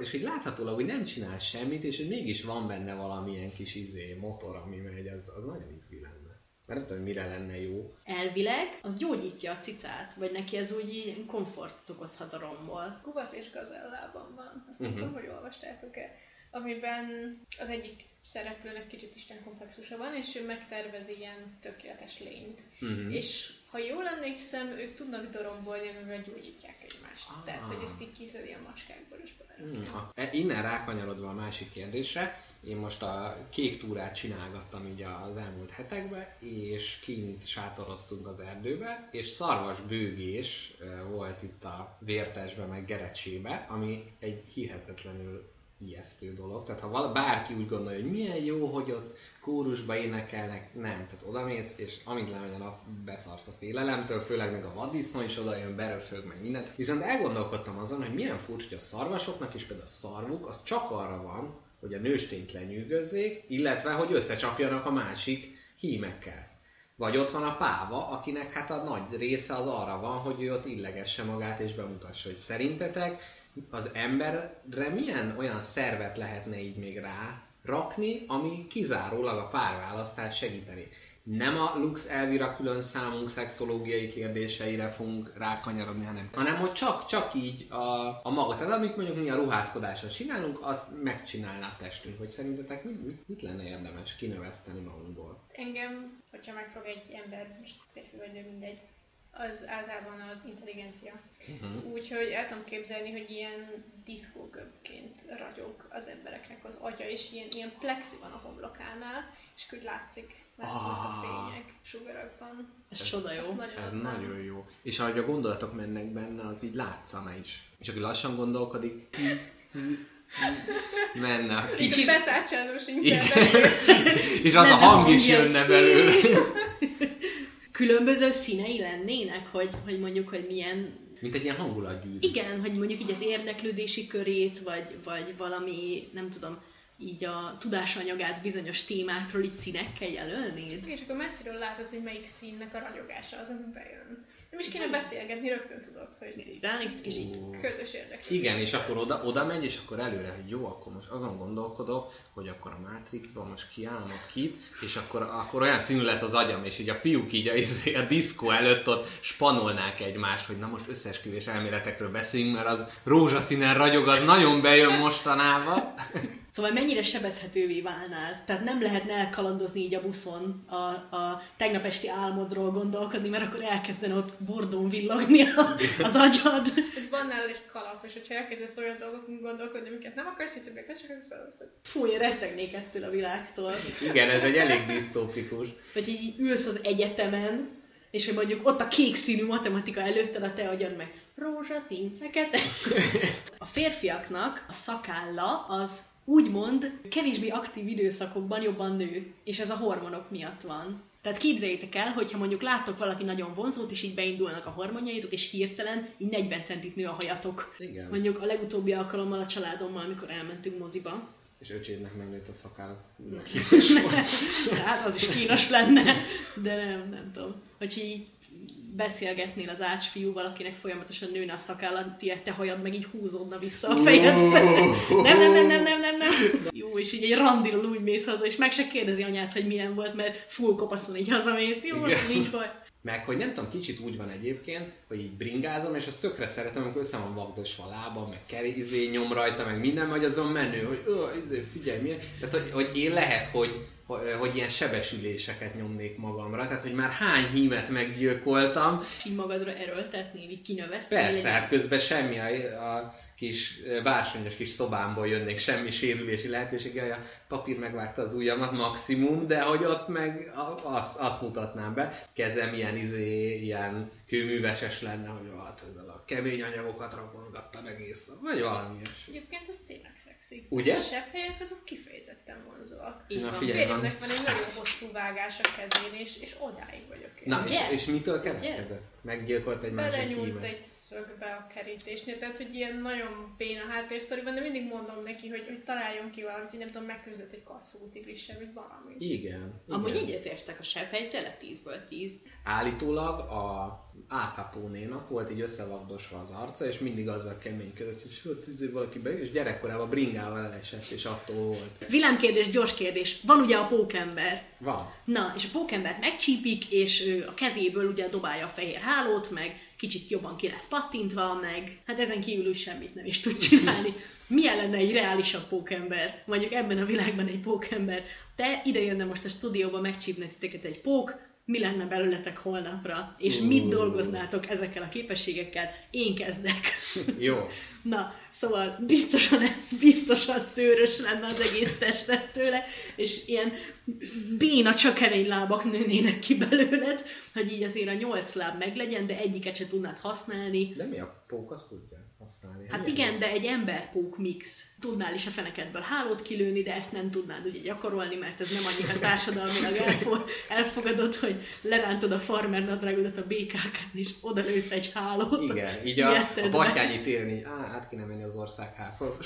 és hogy láthatólag, hogy nem csinál semmit, és hogy mégis van benne valamilyen kis izé, motor, ami megy, az, az nagyon izgi lenne. Mert nem tudom, mire lenne jó. Elvileg az gyógyítja a cicát, vagy neki ez úgy komfort okozhat a romból. Kubat és gazellában van, azt nem uh-huh. tudom, hogy olvastátok-e, amiben az egyik szereplőnek kicsit isten komplexusa van, és ő megtervezi ilyen tökéletes lényt. Uh-huh. És ha jól emlékszem, ők tudnak dorombolni, amivel gyógyítják egymást. Ah. Tehát, hogy ezt így kiszedi a macskákból is. Hmm. Innen rákanyarodva a másik kérdésre, én most a kék túrát csinálgattam így az elmúlt hetekben, és kint sátoroztunk az erdőbe, és szarvas bőgés volt itt a Vértesbe, meg Gerecsébe, ami egy hihetetlenül ijesztő dolog. Tehát ha vala, bárki úgy gondolja, hogy milyen jó, hogy ott kórusba énekelnek, nem. Tehát odamész, és amint lemegy a nap, beszarsz a félelemtől, főleg meg a vaddisznó is oda jön, beröfög meg mindent. Viszont elgondolkodtam azon, hogy milyen furcsa, hogy a szarvasoknak is például a szarvuk, az csak arra van, hogy a nőstényt lenyűgözzék, illetve hogy összecsapjanak a másik hímekkel. Vagy ott van a páva, akinek hát a nagy része az arra van, hogy ő ott illegesse magát és bemutassa, hogy szerintetek az emberre milyen olyan szervet lehetne így még rá rakni, ami kizárólag a párválasztást segíteni. Nem a lux elvira külön számunk szexológiai kérdéseire fogunk rákanyarodni, hanem, hanem hogy csak, csak így a, a maga. Tehát amit mondjuk mi a ruházkodással csinálunk, azt megcsinálná a testünk. Hogy szerintetek mit, mit, mit lenne érdemes kinöveszteni magunkból? Engem, hogyha megfog egy ember, most férfi vagy nő, mindegy, az általában az intelligencia. Uh-huh. Úgyhogy el tudom képzelni, hogy ilyen diszkógömbként ragyog az embereknek az agya, és ilyen, ilyen plexi van a homlokánál, és úgy látszik. Látszik ah, a fények sugarakban. Ez, ez csoda jó. Nagyon ez nagyon jó. És ahogy a gondolatok mennek benne, az így látszana is. És aki lassan gondolkodik, menne a kicsit. Így betárcsázós internet. És az ne a hang is jönne belőle. Különböző színei lennének, hogy, hogy mondjuk, hogy milyen... Mint egy ilyen hangulatgyűjt. Igen, hogy mondjuk így az érdeklődési körét, vagy, vagy valami, nem tudom... így a tudásanyagát bizonyos témákról így színekkel jelölnéd. És akkor messziről látod, hogy melyik színnek a ragyogása az, amiben jön. Nem is kéne beszélgetni, rögtön tudod, hogy ránéztük is így közös érdeklődés. Igen, és akkor oda, oda megy, és akkor előre, hogy jó, akkor most azon gondolkodok, hogy akkor a Matrixban most kiállnak kit, és akkor, akkor olyan színű lesz az agyam, és így a fiúk így a, a diszkó előtt ott spanolnák egymást, hogy na most összeesküvés elméletekről beszéljünk, mert az rózsaszínen ragyog, az nagyon bejön mostanában. Szóval mennyire sebezhetővé válnál? Tehát nem lehetne elkalandozni így a buszon a, a tegnap esti álmodról gondolkodni, mert akkor elkezdene ott bordón villogni a, az agyad. Hogy van nálad egy kalap, és hogyha elkezdesz olyan dolgokon gondolkodni, amiket nem akarsz, hogy többek, csak hogy felhozod. Fú, én rettegnék ettől a világtól. Igen, ez egy elég disztópikus. Vagy így ülsz az egyetemen, és hogy mondjuk ott a kék színű matematika előtted a te agyad meg. Rózsaszín, fekete. A férfiaknak a szakálla az úgymond kevésbé aktív időszakokban jobban nő, és ez a hormonok miatt van. Tehát képzeljétek el, hogyha mondjuk láttok valaki nagyon vonzót, és így beindulnak a hormonjaitok, és hirtelen így negyven centit nő a hajatok. Igen. Mondjuk a legutóbbi alkalommal a családommal, amikor elmentünk moziba. És öcsédnek megnőtt a szakáll, az nem kínos hát az is kínos lenne, de nem, nem tudom. Hogy így beszélgetnél az ács fiúval, akinek folyamatosan nőne a szakálla, te hajad meg így húzódna vissza a fejedbe. nem, nem, nem, nem, nem, nem, nem. Jó, és így egy randiról úgy mész haza, és meg se kérdezi anyát, hogy milyen volt, mert full kopaszon így hazamész, jó, nincs baj. Meg, hogy nem tudom, kicsit úgy van egyébként, hogy így bringázom, és azt tökre szeretem, amikor össze van vagdosva a lábam, meg kerizé, nyom rajta, meg minden, vagy azon menő, hogy ö, izé, figyelj, milyen. Tehát, hogy, hogy én lehet, hogy hogy ilyen sebesüléseket nyomnék magamra, tehát hogy már hány hímet meggyilkoltam. És így magadra erőltetnél, így kinövesztél. Persze, hát közben semmi a, a kis bársonyos kis szobámból jönnék, semmi sérülési lehetőség, a papír megvágta az ujjamat maximum, de hogy ott meg azt, azt mutatnám be. Kezem ilyen izé, ilyen kőműveses lenne, hogy hát ezzel a kemény anyagokat rabolgattam egész, vagy valami ilyesmi. Egyébként ez tényleg szexi. Ugye? A sebhelyek azok kifejezetten vonzóak. Na figyelj, van egy nagyon hosszú vágás a kezén, és, és odáig vagyok én. Na, yeah. és, és mitől keletkezett? Yeah. Meggyilkolt egy másik hímet. Belenyúlt egy szögbe a kerítésnél, tehát hogy ilyen nagyon béna háttérsztoriban, de mindig mondom neki, hogy, hogy találjon ki valamit, hogy nem tudom, megküzdött egy kartfogó tigrissel, vagy valami. Igen. Amúgy egyetértek, a sebhely tele tízből tíz. Állítólag a Al Capone-nak volt így összevagdosva az arca, és mindig azzal keménykedett, és volt tíz év valaki be, és gyerekkorában bringával elesett, és attól volt. Villámkérdés, gyors kérdés. Van ugye a pókember? Van. Na, és a pókembert megcsípik, és a kezéből ugye dobálja a fehér hálót, meg kicsit jobban ki lesz pattintva, meg hát ezen kívül semmit nem is tud csinálni. Milyen lenne egy reálisabb pókember? Mondjuk ebben a világban egy pókember. Te ide jönne most a stúdióba, megcsípne titeket egy pók, mi lenne belőletek holnapra, és uh. mit dolgoznátok ezekkel a képességekkel? Én kezdek. Jó. Na, szóval biztosan ez, biztosan szőrös lenne az egész testet tőle, és ilyen béna csak kemény lábak nőnének ki belőled, hogy így azért a nyolc láb meglegyen, de egyiket se tudnád használni. De mi a pók, azt tudja használni? Hát milyen igen, de egy emberpók mix. Tudnál is a fenekedből hálót kilőni, de ezt nem tudnád ugye gyakorolni, mert ez nem annyira társadalmilag elfog, elfogadod, hogy lerántod a farmer nadrágodat a bé ká ká-n, és odalősz egy hálót. Igen, így a, a Battyányi térni. Á, át kéne menni az országházhoz.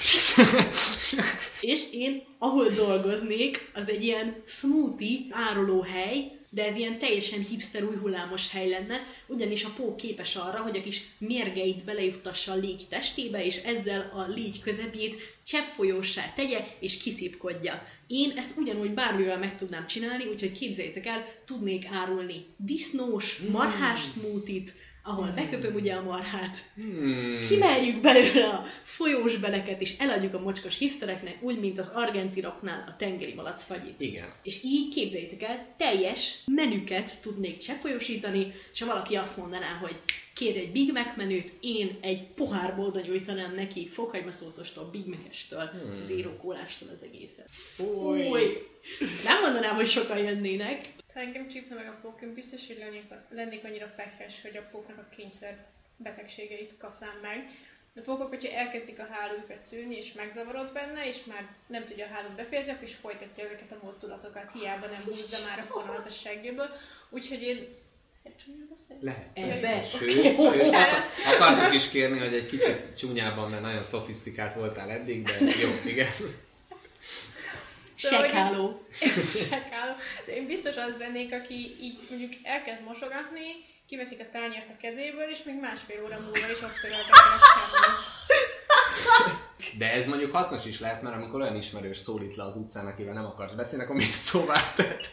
És én, ahol dolgoznék, az egy ilyen smoothie árulóhely, de ez ilyen teljesen hipster új hullámos hely lenne, ugyanis a Pó képes arra, hogy a kis mérgeit belejuttassa a légy testébe, és ezzel a légy közepét cseppfolyóssá tegye, és kiszipkodja. Én ezt ugyanúgy bármivel meg tudnám csinálni, úgyhogy képzeljétek el, tudnék árulni disznós, marhás smoothit, ahol hmm. beköpöm ugye a marhát, hmm. kimerjük belőle a folyós beleket, és eladjuk a mocskos hipstereknek, úgy, mint az argentinoknál a tengeri malac fagyit. Igen. És így képzeljétek el, teljes menüket tudnék cseppfolyósítani, és ha valaki azt mondaná, hogy kér egy Big Mac menüt, én egy pohárból oda nyújtanám neki fokhagymaszószostól, Big Mac-estől, hmm. zero kólástól az egészet. Fúj! Fúj. Nem mondanám, hogy sokan jönnének. Ha engem csípne meg a pókön, biztos, hogy lennék, lennék annyira pehes, hogy a póknak a kényszer betegségeit kapnám meg. De a pókok, hogyha elkezdik a hálójukat szűrni, és megzavarod benne, és már nem tudja a hálót befejezni, és folytatja ezeket a mozdulatokat, hiába nem húzza már a fonalat a seggéből. Úgyhogy én... Lehet. Ebbe? Sőt, sőt akartuk is kérni, hogy egy kicsit csúnyában, mert nagyon szofisztikált voltál eddig, de jó, igen. Sekáló. Sekáló. Én biztos az lennék, aki így mondjuk elkezd mosogatni, kiveszik a tányért a kezéből, és még másfél óra múlva is azt töröltek el a semmi. De ez mondjuk hasznos is lehet, mert amikor olyan ismerős szólít le az utcán, akivel nem akarsz beszélni, akkor még tovább tett.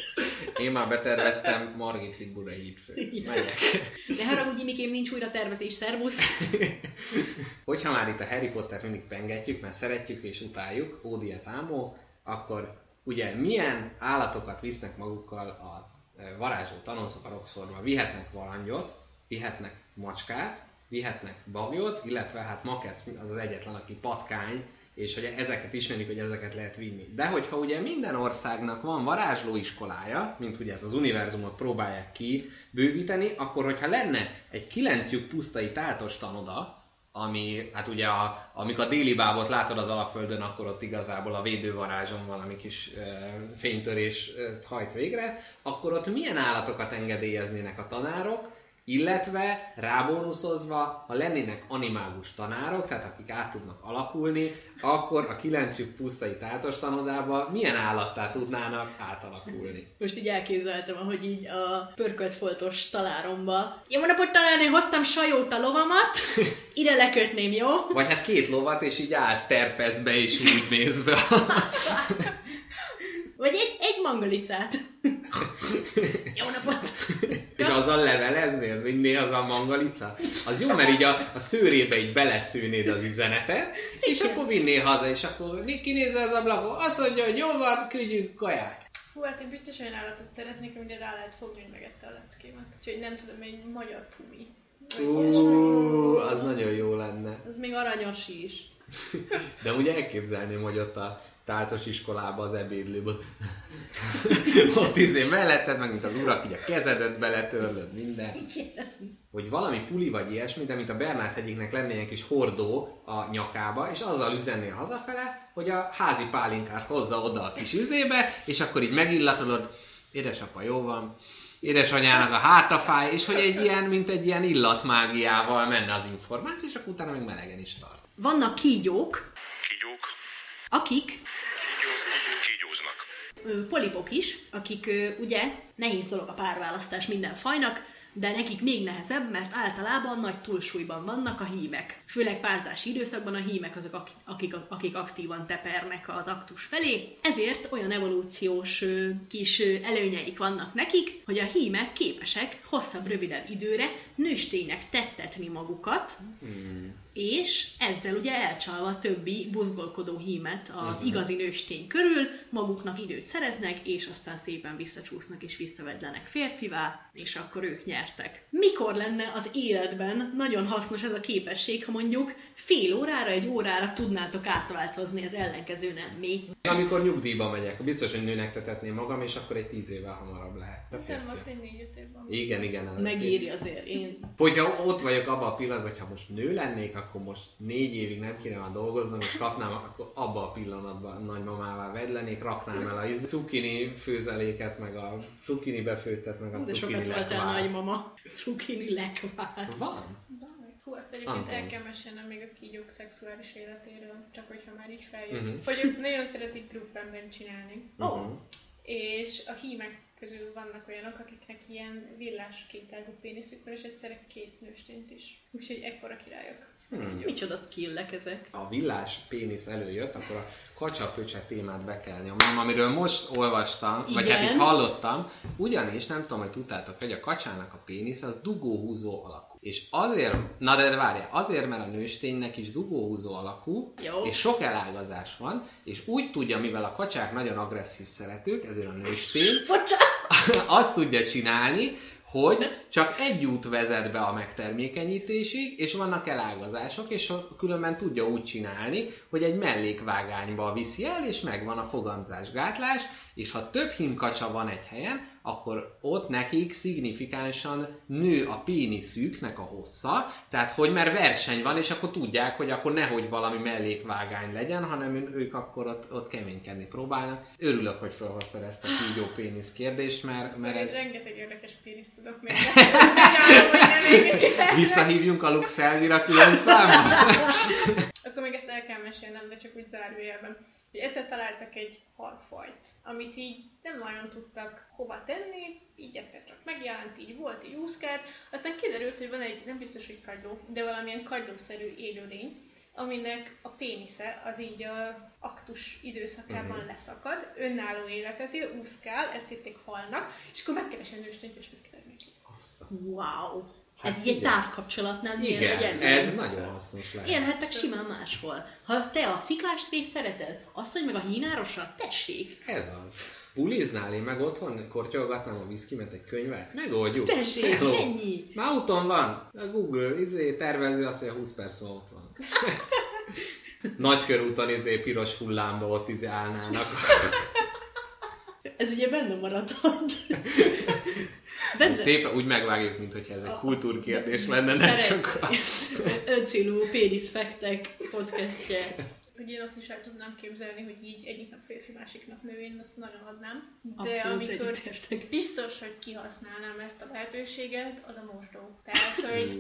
Én már beterveztem Margit Lidbura hídfő. Megyek. De haragudj, Mikém, nincs újra tervezés, szervusz! Hogyha már itt a Harry Pottert mindig pengetjük, mert szeretjük és utáljuk, ódiet ámó, akkor ugye milyen állatokat visznek magukkal a varázsló tanoncok a Roxfordba? Vihetnek varangyot, vihetnek macskát, vihetnek babjot, illetve hát Makesz az az egyetlen, aki patkány, és hogy ezeket ismerik, hogy ezeket lehet vinni. De hogyha ugye minden országnak van varázslóiskolája, mint ugye ez az univerzumot próbálják ki bővíteni, akkor hogyha lenne egy kilenc lyuk pusztai táltos tanoda, ami, hát ugye, a, amikor a déli bábot látod az Alföldön, akkor ott igazából a védővarázson valami kis e, fénytörés e, hajt végre, akkor ott milyen állatokat engedélyeznének a tanárok, illetve rábónuszozva, ha lennének animágus tanárok, tehát akik át tudnak alakulni, akkor a kilencjük pusztai táltos tanodába milyen állattá tudnának átalakulni? Most így elképzeltem, ahogy így a pörkölt foltos taláromba. Jó napot találni, hoztam sajót a lovamat, ide lekötném, jó? Vagy hát két lovat, és így állsz terpeszbe, és úgy néz be. Vagy egy, egy mangalicát. Jó napot! És azzal leveleznél, vinné az a mangalica? Az jó, mert így a, a szőrébe így beleszűnéd az üzenetet, és igen, akkor vinné haza, és akkor kinézze az ablakon, azt mondja, hogy jól van, küldjünk kaját. Hú, hát én biztos olyan állatot szeretnék, amire rá lehet fogni, hogy megette a leckémet. Úgyhogy nem tudom, egy magyar pumi. Úúúú, az nagyon jó lenne. Az még aranyos is. De ugye elképzelném, hogy ott a táltos iskolába az ebédlőből ott izé melletted, meg mint az urak, így a kezedet beletörlöd, minden. Hogy valami puli vagy ilyesmi, de mint a Bernát hegyiknek lennének egy kis hordó a nyakába, és azzal üzennél hazafele, hogy a házi pálinkát hozza oda a kis üzébe, és akkor így megillatolod, édesapa, jó van, édesanyának a háta fáj, és hogy egy ilyen, mint egy ilyen illatmágiával menne az információ, és akkor utána még melegen is tart. Vannak kígyók. Kígyók. Akik kígyóznak. Polipok is, akik ugye nehéz dolog a párválasztás minden fajnak, de nekik még nehezebb, mert általában nagy túlsúlyban vannak a hímek. Főleg párzási időszakban a hímek azok, akik, akik aktívan tepernek az aktus felé. Ezért olyan evolúciós kis előnyeik vannak nekik, hogy a hímek képesek hosszabb, rövidebb időre nősténynek tettetni magukat, hmm. és ezzel ugye elcsalva a többi buzgolkodó hímet az igazi nőstény körül, maguknak időt szereznek, és aztán szépen visszacsúsznak és visszavedlenek férfivá, és akkor ők nyertek. Mikor lenne az életben nagyon hasznos ez a képesség, ha mondjuk fél órára, egy órára tudnátok átváltozni az ellenkező nemmi? Amikor nyugdíjba megyek, biztos, hogy nőnek tetetném magam, és akkor egy tíz évvel hamarabb lehet. Nem, max. egy négy-öt évben. Igen, igen. Megírja azért én. Hogyha ott vagyok abban a pillanatban, hogyha most nő lennék, akkor most négy évig nem kéne már dolgoznom, és kapnám, akkor abban a pillanatban nagymamává vedlenék, raknám el a cukini főzeléket, meg a cukini befőttet, meg a de cukini lekvár. De sokat voltál nagymama. Cukini lekvár. Van? Hú, azt egyébként el kell mesélnem még a kígyók szexuális életéről, csak hogyha már így feljön. Uh-huh. Hogy nagyon szeretik gruppemben csinálni. Uh-huh. És a hímek közül vannak olyanok, akiknek ilyen villás kétágú péniszük van, és egyszerre két nőstényt is. Úgyhogy ekkora királyok. Hmm. Micsoda skillek ezek. A villás pénisz előjött, akkor a kacsapöcse témát be kell nyomnom, amiről most olvastam, igen, vagy hát itt hallottam, ugyanis nem tudom, hogy tudtátok, hogy a kacsának a pénisze az dugóhúzó alakú. És azért, na de várjál, azért, mert a nősténynek is dugóhúzó alakú, jó, és sok elágazás van, és úgy tudja, mivel a kacsák nagyon agresszív szeretők, ezért a nőstény azt tudja csinálni, hogy csak egy út vezet be a megtermékenyítésig, és vannak elágazások, és különben tudja úgy csinálni, hogy egy mellékvágányba viszi el, és megvan a fogamzásgátlás, és ha több hímkacsa van egy helyen, akkor ott nekik szignifikánsan nő a péniszüknek a hossza, tehát hogy már verseny van, és akkor tudják, hogy akkor nehogy valami mellékvágány legyen, hanem ők akkor ott, ott keménykedni próbálnak. Örülök, hogy felhoztad ezt a kígyó pénisz kérdést, mert, mert ez... Rengeteg érdekes péniszt tudok még. Visszahívjunk a Lux Elvira külön számot? Akkor még ezt el kell mesélnem, de csak úgy zárójelben. Egyszer találtak egy halfajt, amit így nem nagyon tudtak hova tenni, így egyszer csak megjelent, így volt, így úszkált, aztán kiderült, hogy van egy, nem biztos, hogy kagyló, de valamilyen kagylószerű élőlény, aminek a pénisze az így a aktus időszakában uh-huh. leszakad, önálló életet él, úszkál, ezt hitték halnak, és akkor megkeresi a nőstényt, és megtermékít. Wow! Hát ez így egy távkapcsolat, nem? Igen, ilyen, ez ilyen, nagyon hasznos lehet. Ilyen hettek simán máshol. Ha te a sziklás részt szereted, azt, hogy meg a hínárossal, tessék! Ez az. Buliznál én meg otthon, kortyolgatnám a viszkimet egy könyvet? Megoldjuk. Tessék, hello, ennyi! Már úton van. A Google izé tervező azt, hogy a húsz perc múlva ott van. Nagykörúton izé piros hullámba ott izé állnának. Ez ugye benne maradhat. De szépen úgy megvágjuk, mintha ez egy kultúrkérdés lenne, nem sokkal. Öncélú péniszfektek podcastje. Hogy én azt is el tudnám képzelni, hogy így egyik nap férfi, másik nap nő, én azt nagyon adnám. De abszolút, amikor biztos, hogy kihasználnám ezt a lehetőséget, az a mosdó. Tehát, hogy,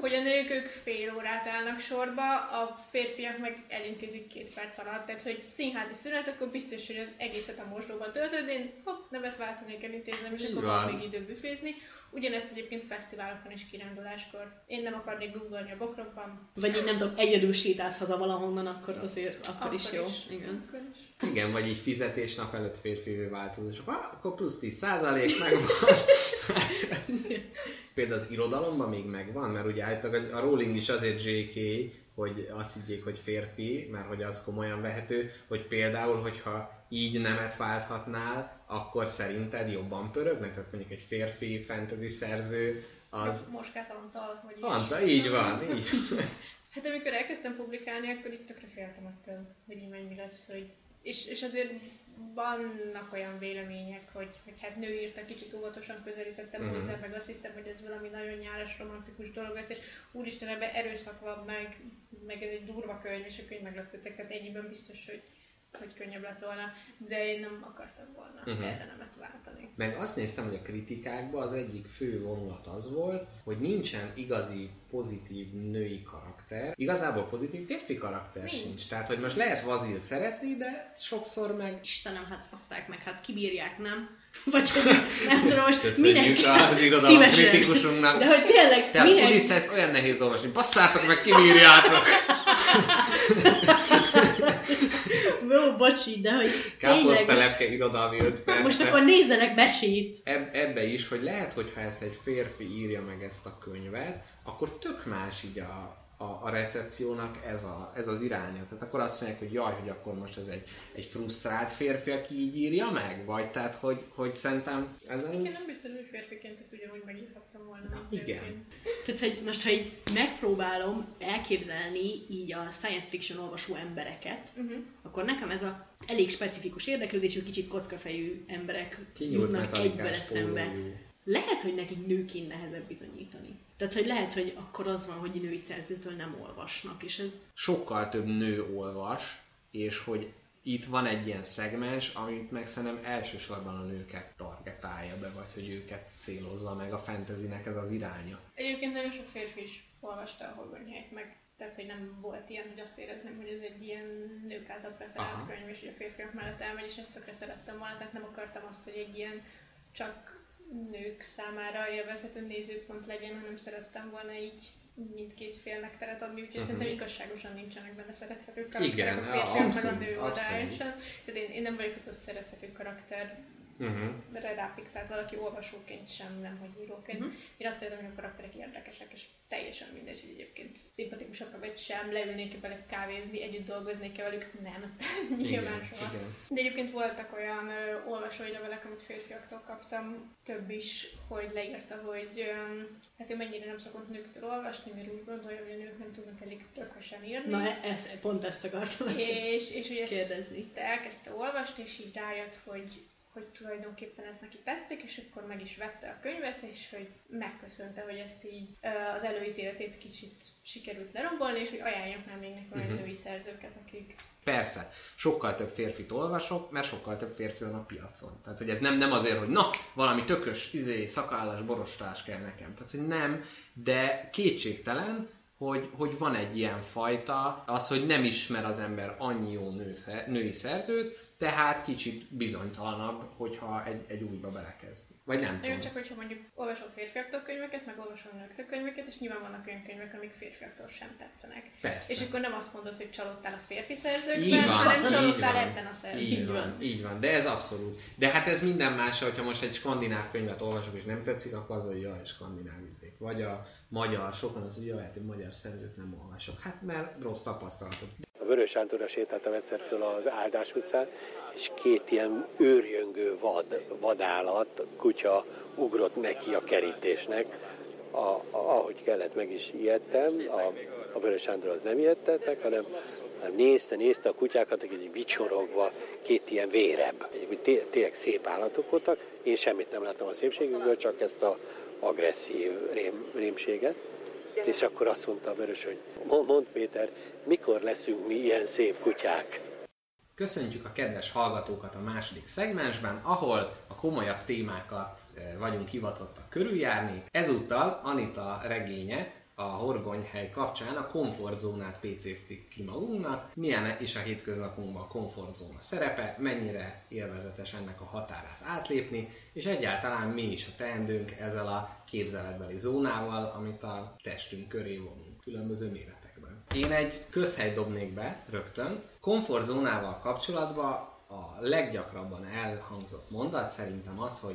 hogy a nők ők fél órát állnak sorba, a férfiak meg elintézik két perc alatt. Tehát, hogy színházi szünet, akkor biztos, hogy az egészet a mosdóban töltöd, én hopp, nevet váltanék, elintéznem, és akkor van még idő büfézni. Ugyanezt egyébként fesztiválokon és kiránduláskor. Én nem akarnék guggolni a bokrokban. Vagy így nem tudom, egyedül sétálsz haza valahonnan, akkor azért, akkor, akkor is, is jó. Is. Igen. Akkor is. Igen, vagy így fizetésnap előtt férfivé változó, és akkor plusz tíz százalék megvan. Például az irodalomban még megvan, mert ugye állítólag a Rowling is azért jé ká, hogy azt higgyék, hogy férfi, mert hogy az komolyan vehető, hogy például, hogyha így nemet válthatnál, akkor szerinted jobban pörögnek? Tehát mondjuk egy férfi fantasy szerző az... Moskát Antal, hogy Anta, így van, így. Hát amikor elkezdtem publikálni, akkor itt tökre féltem attól, hogy így mennyi lesz, hogy... És, és azért vannak olyan vélemények, hogy, hogy hát nő írta, kicsit óvatosan közelítettem mm. hozzá, meg azt hittem, hogy ez valami nagyon nyálas, romantikus dolog lesz, és úristen, ebben erőszak van meg, meg ez egy durva könyv, és a könyv meglepődtek, tehát egyben biztos, hogy hogy könnyebb lett volna, de én nem akartam volna uh-huh. ellenemet váltani. Meg azt néztem, hogy a kritikákban az egyik fő vonulat az volt, hogy nincsen igazi pozitív női karakter. Igazából pozitív férfi karakter nincs. sincs. Tehát, hogy most lehet Vazilt szeretni, de sokszor meg... Istenem, hát fasszák meg, hát kibírják, nem? Vagy nem tudom, most minek az irodalom kritikusunknak. De hogy tényleg, tehát minek? Ulisza ezt olyan nehéz olvasni. Basszátok meg, kibírjátok! Jó, bocsi, de hogy Káposzta Lepke irodalmi ötven. Most akkor nézzenek mesét. Eb- ebbe is, hogy lehet, hogyha ezt egy férfi írja meg ezt a könyvet, akkor tök más így a, a, a recepciónak ez, a, ez az iránya. Tehát akkor azt mondják, hogy jaj, hogy akkor most ez egy, egy frusztrált férfi, aki így írja meg? Vagy tehát, hogy, hogy szerintem... Ezen... Én nem biztos, hogy férfiként ezt ugyanúgy megírhattam volna. Na, igen. Tehát, hogy most, ha így megpróbálom elképzelni így a science fiction olvasó embereket, uh-huh. akkor nekem ez a elég specifikus érdeklődésű, kicsit kockafejű emberek jutnak egybe szembe. Lehet, hogy nekik nőként nehezebb bizonyítani. Tehát, hogy lehet, hogy akkor az van, hogy női szerzőtől nem olvasnak, és ez... Sokkal több nő olvas, és hogy itt van egy ilyen szegmens, amit meg szerintem elsősorban a nőket targetálja be, vagy hogy őket célozza meg a fantasynek ez az iránya. Egyébként nagyon sok férfi is olvasta a horgonyhelyt meg. Tehát, hogy nem volt ilyen, hogy azt érezném, hogy ez egy ilyen nők által preferált könyv, és a férfiak mellett elmegy, és ezt tökre szerettem volna, tehát nem akartam azt, hogy egy ilyen csak nők számára élvezhető nézőpont legyen, hanem szerettem volna így mindkét félnek teret adni, úgyhogy uh-huh. szerintem igazságosan nincsenek benne szerethető karakterek. Igen, a férfiak, meg a nő oldalán sem. Tehát én, én nem vagyok az a szerethető karakter. Uh-huh. De ráfixált valaki olvasóként sem, nem, hogy íróként. Uh-huh. Én azt szeretem, hogy a karakterek érdekesek, és teljesen mindegy, hogy egyébként szimpatikusak vagy sem, leülnék velük kávézni, együtt dolgoznék velük, nem. Nyilván soha. De egyébként voltak olyan ö, olvasói levelek, amit férfiaktól kaptam, több is, hogy leírta, hogy ö, hát ő mennyire nem szokott nőktől olvasni, mert úgy gondolja, hogy a nők nem tudnak elég tökösen írni. Na, ez, pont ezt akartam és, és ugye kérdezni. Ezt elkezdte olvasni, és így rájött, hogy hogy tulajdonképpen ez neki tetszik, és akkor meg is vette a könyvet, és hogy megköszönte, hogy ezt így az előítéletét kicsit sikerült lerombolni, és hogy ajánljak már még nekem uh-huh. női szerzőket, akik... Persze, sokkal több férfit olvasok, mert sokkal több férfi van a piacon. Tehát, hogy ez nem, nem azért, hogy na, valami tökös, izé, szakállas, borostás kell nekem. Tehát, hogy nem, de kétségtelen, Hogy, hogy van egy ilyen fajta, az, hogy nem ismer az ember annyi jó nőszer, női szerzőt, tehát kicsit bizonytalanabb, hogyha egy, egy újba belekezd. Vagy nem tudom. Csak hogyha mondjuk olvasom férfiaktól könyveket, meg olvasom nőktől könyveket, és nyilván vannak olyan könyvek, amik férfiaktól sem tetszenek. Persze. És akkor nem azt mondod, hogy csalódtál a férfi szerzőkben, hanem csalódtál ebben a szerzőben. Így van, így van, de ez abszolút. De hát ez minden más, hogyha most egy skandináv könyvet olvasok, és nem tetszik, akkor az, hogy jaj, skandináv izék. Vagy a magyar, sokan az, hogy jaj, hogy magyar szerzőt nem olvasok. Hát mert rossz tapasztalatok. A Vörös Ándorra sétáltam egyszer föl az Áldás utcán, és két ilyen őrjöngő vad, vadállat, kutya ugrott neki a kerítésnek. A, a, ahogy kellett, meg is ijedtem. A, a Vörös Ándor az nem ijedtettek, hanem nézte, nézte a kutyákat, akik vicsorogva, két ilyen vérebb. Tényleg szép állatok voltak. Én semmit nem láttam a szépségükből, csak ezt az agresszív rém, rémséget. És akkor azt mondta a Vörös, hogy mondd Péter, mikor leszünk mi ilyen szép kutyák? Köszöntjük a kedves hallgatókat a második szegmensben, ahol a komolyabb témákat vagyunk hivatottak körüljárni. Ezúttal Anita regénye a horgonyhely kapcsán a komfortzónát pécéztük ki magunknak. Milyen is a hétköznapunkban a komfortzóna szerepe, mennyire élvezetes ennek a határát átlépni, és egyáltalán mi is a teendőnk ezzel a képzeletbeli zónával, amit a testünk köré vonunk különböző méretekben. Én egy közhelyt dobnék be rögtön. Komfortzónával kapcsolatban a leggyakrabban elhangzott mondat szerintem az, hogy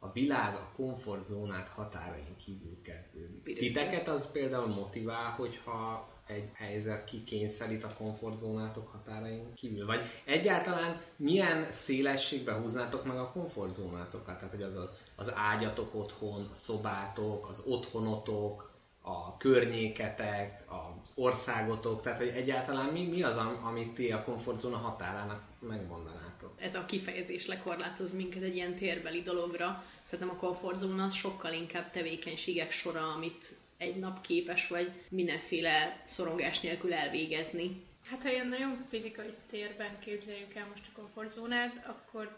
a világ a komfortzónát határain kívül kezdődik. Titeket az például motivál, hogyha egy helyzet kikényszerít a komfortzónátok határain kívül? Vagy egyáltalán milyen szélességbe húznátok meg a komfortzónátokat? Tehát, hogy az, az, az ágyatok otthon, a szobátok, az otthonotok, a környéketek, az országotok, tehát hogy egyáltalán mi, mi az, amit ti a komfortzóna határának megmondanátok? Ez a kifejezés lekorlátoz minket egy ilyen térbeli dologra. Szerintem a komfortzóna sokkal inkább tevékenységek sora, amit egy nap képes vagy mindenféle szorongás nélkül elvégezni. Hát ha ilyen nagyon fizikai térben képzeljük el most a komfortzónát, akkor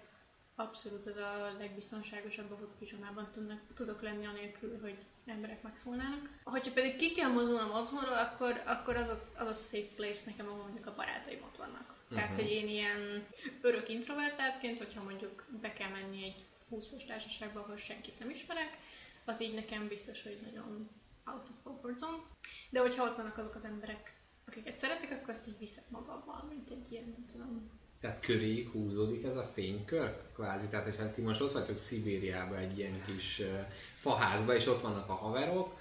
abszolút az a legbiztonságosabb, hogy pizsomában tudnak, tudok lenni anélkül, hogy emberek megszólnának. Hogyha pedig ki kell mozdulnom otthonról, akkor, akkor az, a, az a safe place nekem, ahol mondjuk a barátaim ott vannak. Uh-huh. Tehát, hogy én ilyen örök introvertáltként, hogyha mondjuk be kell menni egy húsz fős társaságba, ahol senkit nem ismerek, az így nekem biztos, hogy nagyon out of comfort zone. De hogyha ott vannak azok az emberek, akiket szeretek, akkor azt így viszek magammal, mint egy ilyen, nem tudom, tehát köréig húzódik ez a fénykör, kvázi. Tehát, hogyha ti most ott vagytok Szibériában egy ilyen kis faházba, és ott vannak a haverok,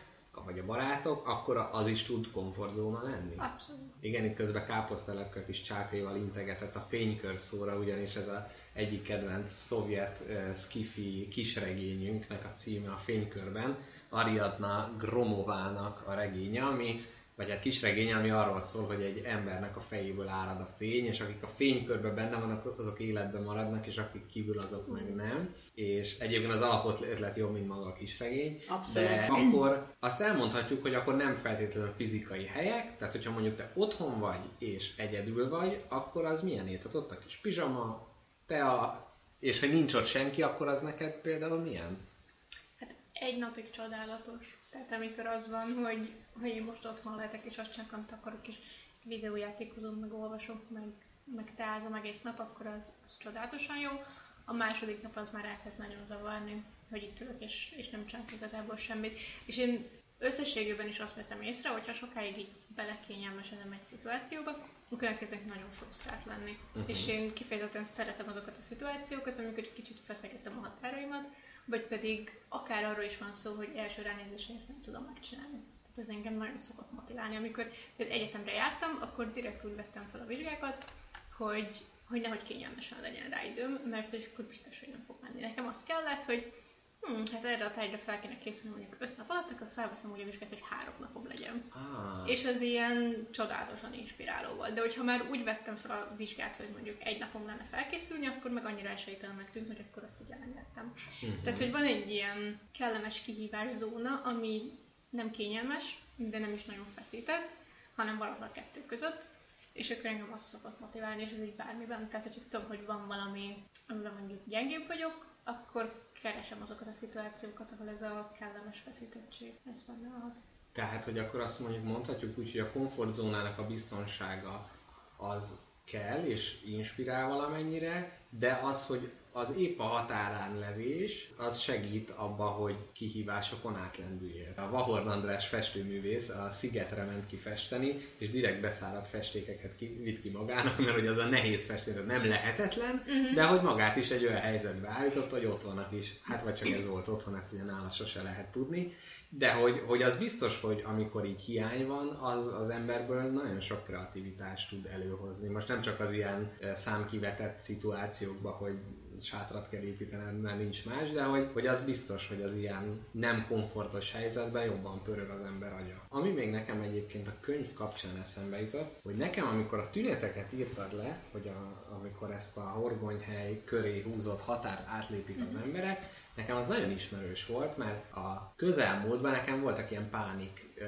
vagy a barátok, akkor az is tud komfortzóna lenni. Abszolút. Igen, itt közben Káposztalepke is csápéval integetett a fénykör szóra, ugyanis ez az egyik kedvenc szovjet uh, skifi kisregényünknek a címe a fénykörben, Ariadna Gromovának a regénye, ami vagy hát kisregény, ami arról szól, hogy egy embernek a fejéből árad a fény, és akik a fénykörben benne vannak, azok életben maradnak, és akik kívül, azok meg nem. És egyébként az alapot ötlet jó, mint maga a kisregény. Abszolút. De akkor azt elmondhatjuk, hogy akkor nem feltétlenül fizikai helyek, tehát hogyha mondjuk te otthon vagy, és egyedül vagy, akkor az milyen él? Tehát ott a kis pizsama, te a... és ha nincs ott senki, akkor az neked például milyen? Hát egy napig csodálatos. Tehát amikor az van, hogy, hogy én most otthon lehetek, és azt csinálok, amit akarok, és videójátékozom, meg olvasok, meg, meg teázom egész nap, akkor az, az csodálatosan jó. A második nap az már elkezd nagyon zavarni, hogy itt ülök, és, és nem csinálok igazából semmit. És én összességében is azt veszem észre, hogyha sokáig így belekényelmesedem egy szituációba, akkor elkezdek nagyon frusztrált lenni. Uh-huh. És én kifejezetten szeretem azokat a szituációkat, amikor egy kicsit feszegetem a határaimat, vagy pedig akár arról is van szó, hogy első ránézésre ezt nem tudom megcsinálni. Tehát ez engem nagyon szokott motiválni. Amikor egyetemre jártam, akkor direkt úgy vettem fel a vizsgákat, hogy, hogy nehogy kényelmesen legyen rá időm, mert hogy akkor biztos, hogy nem fog menni. Nekem az kellett, hogy hm, hát erre a tárgyra fel kéne készülni mondjuk öt nap alatt, akkor felveszem úgy a vizsgát, hogy három napom legyen. Ah. És ez ilyen csodálatosan inspiráló volt. De hogyha már úgy vettem fel a vizsgát, hogy mondjuk egy napom lenne felkészülni, akkor meg annyira esélytelennek tűnt, hogy akkor azt így elengedtem. Uh-huh. Tehát, hogy van egy ilyen kellemes kihívás zóna, ami nem kényelmes, de nem is nagyon feszített, hanem valahol a kettő között. És akkor engem azt szokott motiválni, és ez így bármiben. Tehát, hogy tudom, hogy van valami, amiben mondjuk gyengébb vagyok, akkor keresem azokat a szituációkat, ahol ez a kellemes feszítettség, ez benne van. Tehát, hogy akkor azt mondjuk mondhatjuk úgy, hogy a komfortzónának a biztonsága az kell, és inspirál valamennyire, de az, hogy az épp a határán levés, az segít abba, hogy kihívásokon átlendüljél. A Vahorn András festőművész a szigetre ment ki festeni, és direkt beszáradt festékeket ki, vitt ki magának, mert hogy az a nehéz festő, nem lehetetlen, uh-huh. de hogy magát is egy olyan helyzetbe állított, hogy ott vannak is. Hát vagy csak ez volt otthon, ezt ugye nála sose lehet tudni. De hogy, hogy az biztos, hogy amikor így hiány van, az, az emberből nagyon sok kreativitást tud előhozni. Most nem csak az ilyen számkivetett szituációkban, hogy sátrat kell építened, mert nincs más, de hogy, hogy az biztos, hogy az ilyen nem komfortos helyzetben jobban pörög az ember agya. Ami még nekem egyébként a könyv kapcsán eszembe jutott, hogy nekem amikor a tüneteket írtad le, hogy a, amikor ezt a horgonyhely köré húzott határt átlépik az emberek, nekem az nagyon ismerős volt, mert a közelmúltban nekem voltak ilyen pánik ö,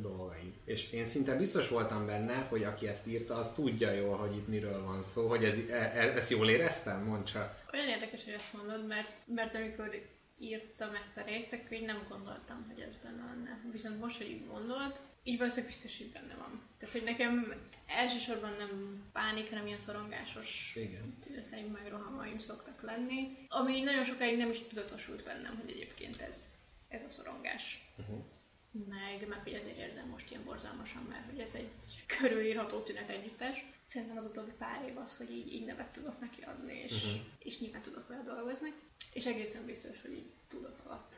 dolgai. És én szinte biztos voltam benne, hogy aki ezt írta, az tudja jól, hogy itt miről van szó, hogy ez, e, e, ezt jól éreztem, mondd csak. Olyan érdekes, hogy ezt mondod, mert, mert amikor írtam ezt a részt, akkor így nem gondoltam, hogy ez benne van. Viszont most, hogy így gondolt, így valószínűleg biztos, hogy benne van. Tehát, hogy nekem elsősorban nem pánik, hanem ilyen szorongásos tüneteim, meg rohamaim szoktak lenni, ami nagyon sokáig nem is tudatosult bennem, hogy egyébként ez, ez a szorongás. Uh-huh. Meg, meg hogy ezért érzem most ilyen borzalmasan, mert hogy ez egy körülírható tünetegyüttes. Szerintem az utóbbi pár év az, hogy így, így nevet tudok neki adni, és, uh-huh. és nyilván tudok vele dolgozni. És egészen biztos, hogy így tudat alatt.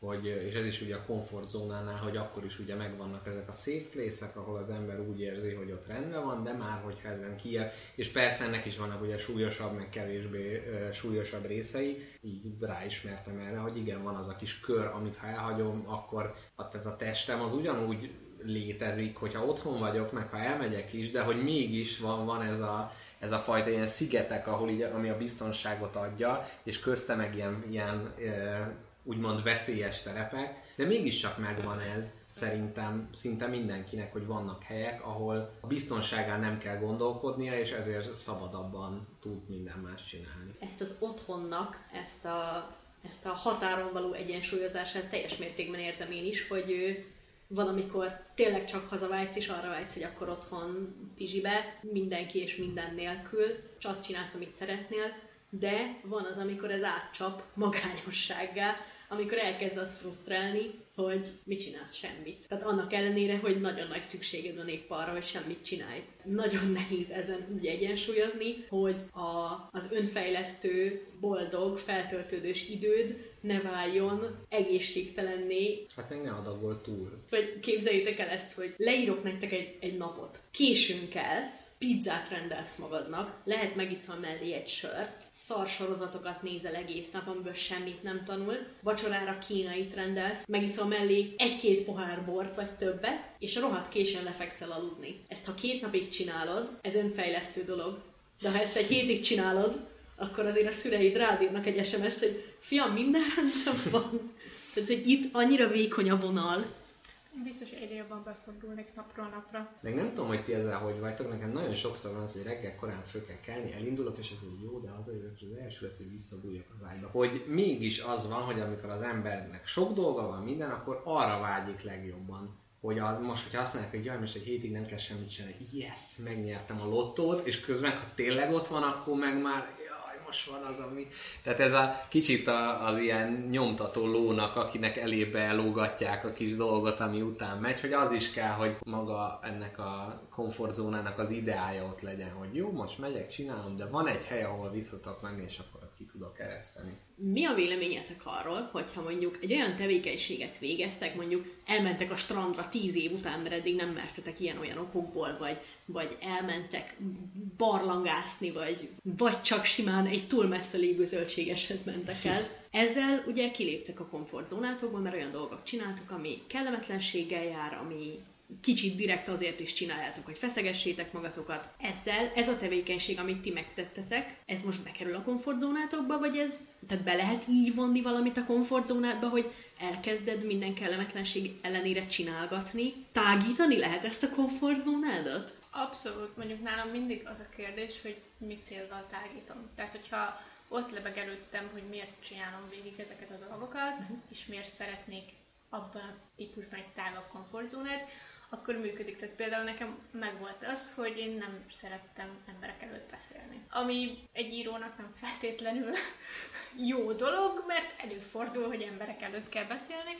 Hogy, és ez is ugye a komfortzónánál, hogy akkor is ugye megvannak ezek a safe place-ek, ahol az ember úgy érzi, hogy ott rendben van, de már hogyha ezen kijel, és persze ennek is vannak ugye súlyosabb, meg kevésbé e, súlyosabb részei, így ráismertem erre, hogy igen, van az a kis kör, amit ha elhagyom, akkor a, tehát a testem az ugyanúgy létezik, hogyha otthon vagyok, meg ha elmegyek is, de hogy mégis van, van ez a ez a fajta ilyen szigetek, ahol így, ami a biztonságot adja, és közte meg ilyen, ilyen e, úgymond veszélyes terepek, de mégiscsak megvan ez szerintem szinte mindenkinek, hogy vannak helyek, ahol a biztonságán nem kell gondolkodnia, és ezért szabadabban tud minden más csinálni. Ezt az otthonnak, ezt a, ezt a határon való egyensúlyozását teljes mértékben érzem én is, hogy ő valamikor tényleg csak hazavágysz, és arra vágysz, hogy akkor otthon pizsibe, mindenki és minden nélkül, és azt csinálsz, amit szeretnél, de van az, amikor ez átcsap magányossággá, amikor elkezd azt frusztrálni, hogy mit csinálsz, semmit. Tehát annak ellenére, hogy nagyon nagy szükséged van épp arra, hogy semmit csinálj. Nagyon nehéz ezen úgy egyensúlyozni, hogy a, az önfejlesztő, boldog, feltöltődős időd ne váljon egészségtelenné. Hát meg ne adagol túl. Vagy képzeljétek el ezt, hogy leírok nektek egy, egy napot. Későn kelsz, pizzát rendelsz magadnak, lehet megiszol mellé egy sört, szarsorozatokat nézel egész nap, amiből semmit nem tanulsz, vacsorára kínait rendelsz, megiszol mellé egy-két pohár bort vagy többet, és rohadt későn lefekszel aludni. Ezt ha két napig csinálod, ez önfejlesztő dolog. De ha ezt egy hétig csinálod, akkor azért a szüleid rád írnak egy es em est, hogy fiam, minden rendben van. Tehát, hogy itt annyira vékony a vonal. Biztos egyre jobban befordulnék napról napra. Meg nem tudom, hogy ti ezzel hogy vagytok, nekem nagyon sokszor van az, hogy reggel korán föl kell kelni, elindulok, és ez így jó, de az az első lesz, hogy visszabújjak az ágyba. Hogy mégis az van, hogy amikor az embernek sok dolga van minden, akkor arra vágyik legjobban. Hogy a, most, hogyha azt mondják, hogy jaj, most egy hétig nem kell semmit csinálni, yes, megnyertem a lottót, és közben, ha tényleg ott van, akkor meg már jaj, most van az, ami... Tehát ez a kicsit a, az ilyen nyomtató lónak, akinek elébe elógatják a kis dolgot, ami után megy, hogy az is kell, hogy maga ennek a komfortzónának az ideája ott legyen, hogy jó, most megyek, csinálom, de van egy hely, ahol visszatok menni, és akkor ki tudok ereszteni. Mi a véleményetek arról, hogyha mondjuk egy olyan tevékenységet végeztek, mondjuk elmentek a strandra tíz év után, mert eddig nem mertetek ilyen-olyan okokból, vagy, vagy elmentek barlangászni, vagy, vagy csak simán egy túl messze lévő zöldségeshez mentek el. Ezzel ugye kiléptek a komfortzónátokból, mert olyan dolgok csináltok, ami kellemetlenséggel jár, ami kicsit direkt azért is csináljátok, hogy feszegessétek magatokat. Ezzel ez a tevékenység, amit ti megtettetek, ez most bekerül a komfortzónátokba, vagy ez, tehát be lehet így vonni valamit a komfortzónádba, hogy elkezded minden kellemetlenség ellenére csinálgatni? Tágítani lehet ezt a komfortzónádat? Abszolút, mondjuk nálam mindig az a kérdés, hogy mi célval tágítom. Tehát, hogyha ott lebeg előttem, hogy miért csinálom végig ezeket a dolgokat, uh-huh. és miért szeretnék abban a típusban egy tágabb komfortzónát, akkor működik. Tehát például nekem megvolt az, hogy én nem szerettem emberek előtt beszélni. Ami egy írónak nem feltétlenül jó dolog, mert előfordul, hogy emberek előtt kell beszélni.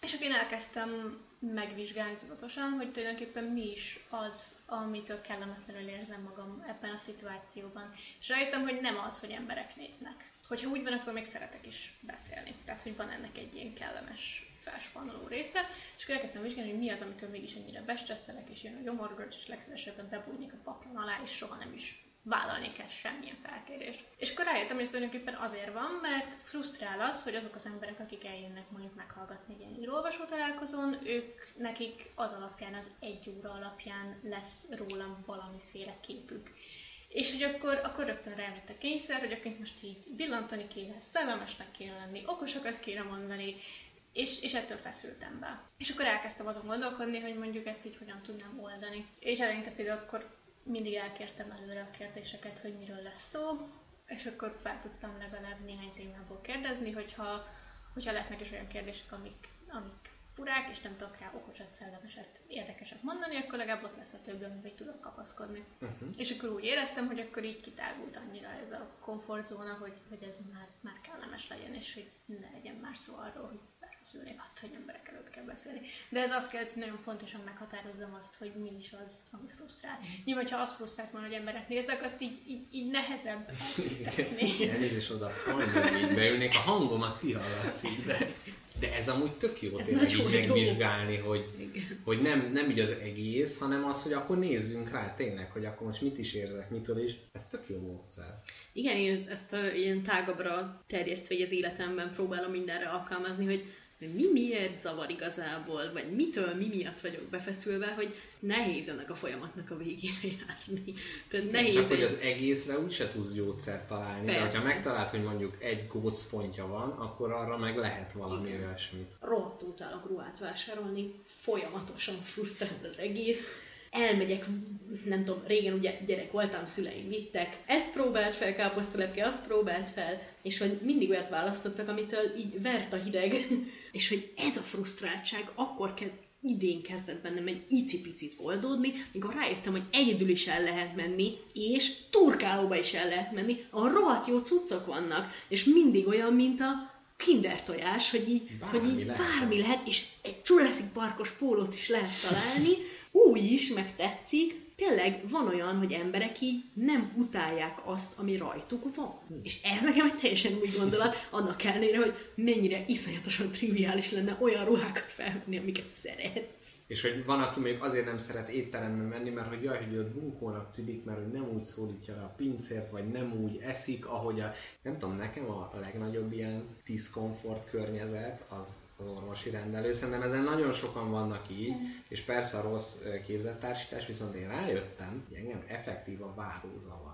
És akkor én elkezdtem megvizsgálni tudatosan, hogy tulajdonképpen mi is az, amitől kellemetlenül érzem magam ebben a szituációban. És rájöttem, hogy nem az, hogy emberek néznek. Hogyha úgy van, akkor még szeretek is beszélni. Tehát, hogy van ennek egy ilyen kellemes felspannoló része, és akkor elkezdtem vizsgálni, hogy mi az, amitől mégis ennyire bestresszelek, és jön a gyomorgörcs, és legszívesebben bebújnék a paplan alá, és soha nem is vállalnék el semmilyen felkérést. És akkor rájöttem, hogy ez tulajdonképpen azért van, mert frusztrál az, hogy azok az emberek, akik eljönnek mondjuk meghallgatni egy ilyen író-olvasó találkozón, ők nekik az alapján, az egy óra alapján lesz rólam valamiféle képük. És hogy akkor, akkor rögtön rájött a kényszer, hogy akkor most így villantani kéne, szellemesnek kéne lenni, okosokat kéne mondani, És, és ettől feszültem be. És akkor elkezdtem azon gondolkodni, hogy mondjuk ezt így hogyan tudnám oldani. És eleinte például akkor mindig elkértem előre a kérdéseket, hogy miről lesz szó, és akkor fel tudtam legalább néhány témából kérdezni, hogyha, hogyha lesznek is olyan kérdések, amik, amik furák, és nem tudok rá okosat, szellemeset, érdekeset mondani, akkor legalább ott lesz a több, amivel tudok kapaszkodni. Uh-huh. És akkor úgy éreztem, hogy akkor így kitágult annyira ez a komfortzóna, hogy, hogy ez már, már kellemes legyen, és hogy ne legyen már szó arról, hogy szülnék attól, hogy emberek előtt kell beszélni. De ez azt kell, hogy nagyon pontosan meghatározzam azt, hogy mi is az, ami frusztrál. Nyilván, ha az frusztrált van, hogy emberek néznek, azt így, így, így nehezebb elteszni. Igen, és oda hangom, így beülnék, a hangomat kihallatszik, de, de ez amúgy tök jó ez tényleg így megvizsgálni, hogy, hogy nem, nem így az egész, hanem az, hogy akkor nézzünk rá tényleg, hogy akkor most mit is érzek, mitől is. Ez tök jó módszer. Igen, én ezt uh, ilyen tágabbra terjesztve, hogy az életemben próbálom mindenre alkalmazni, hogy mi miért zavar igazából, vagy mitől, mi miatt vagyok befeszülve, hogy nehéz ennek a folyamatnak a végére járni. Tehát nehéz. Csak, hogy az egészre úgyse tudsz gyógyszert találni, persze. De ha megtalált, hogy mondjuk egy gócpontja van, akkor arra meg lehet valami olyasmit. Rohadtul utálok ruhát vásárolni, folyamatosan frusztrált az egész. Elmegyek, nem tudom, régen ugye gyerek voltam, szüleim vittek, ezt próbált fel, káposztalepke, azt próbált fel, és hogy mindig olyat választottak, amitől így vert a hideg, és hogy ez a frusztráltság akkor kezd, idén kezdett bennem egy icipicit oldódni, mikor rájöttem, hogy egyedül is el lehet menni, és turkálóba is el lehet menni, ahol rohadt jó cuccok vannak, és mindig olyan, mint a kinder tojás, hogy így bármi, hogy így, lehet. bármi lehet, és egy Jurassic Parkos pólót is lehet találni, új is, meg tetszik, tényleg van olyan, hogy emberek így nem utálják azt, ami rajtuk van. És ez nekem egy teljesen új gondolat, annak ellenére, hogy mennyire iszonyatosan triviális lenne olyan ruhákat felvenni, amiket szeretsz. És hogy van, aki még azért nem szeret étterembe menni, mert hogy jaj, hogy ő bunkónak tűnik, mert hogy nem úgy szólítja le a pincért, vagy nem úgy eszik, ahogy a... Nem tudom, nekem a, a legnagyobb ilyen diszkomfort környezet az... az orvosi rendelő. Szerintem ezen nagyon sokan vannak így, mm. és persze a rossz képzettársítás, viszont én rájöttem, hogy engem effektív a várózavar.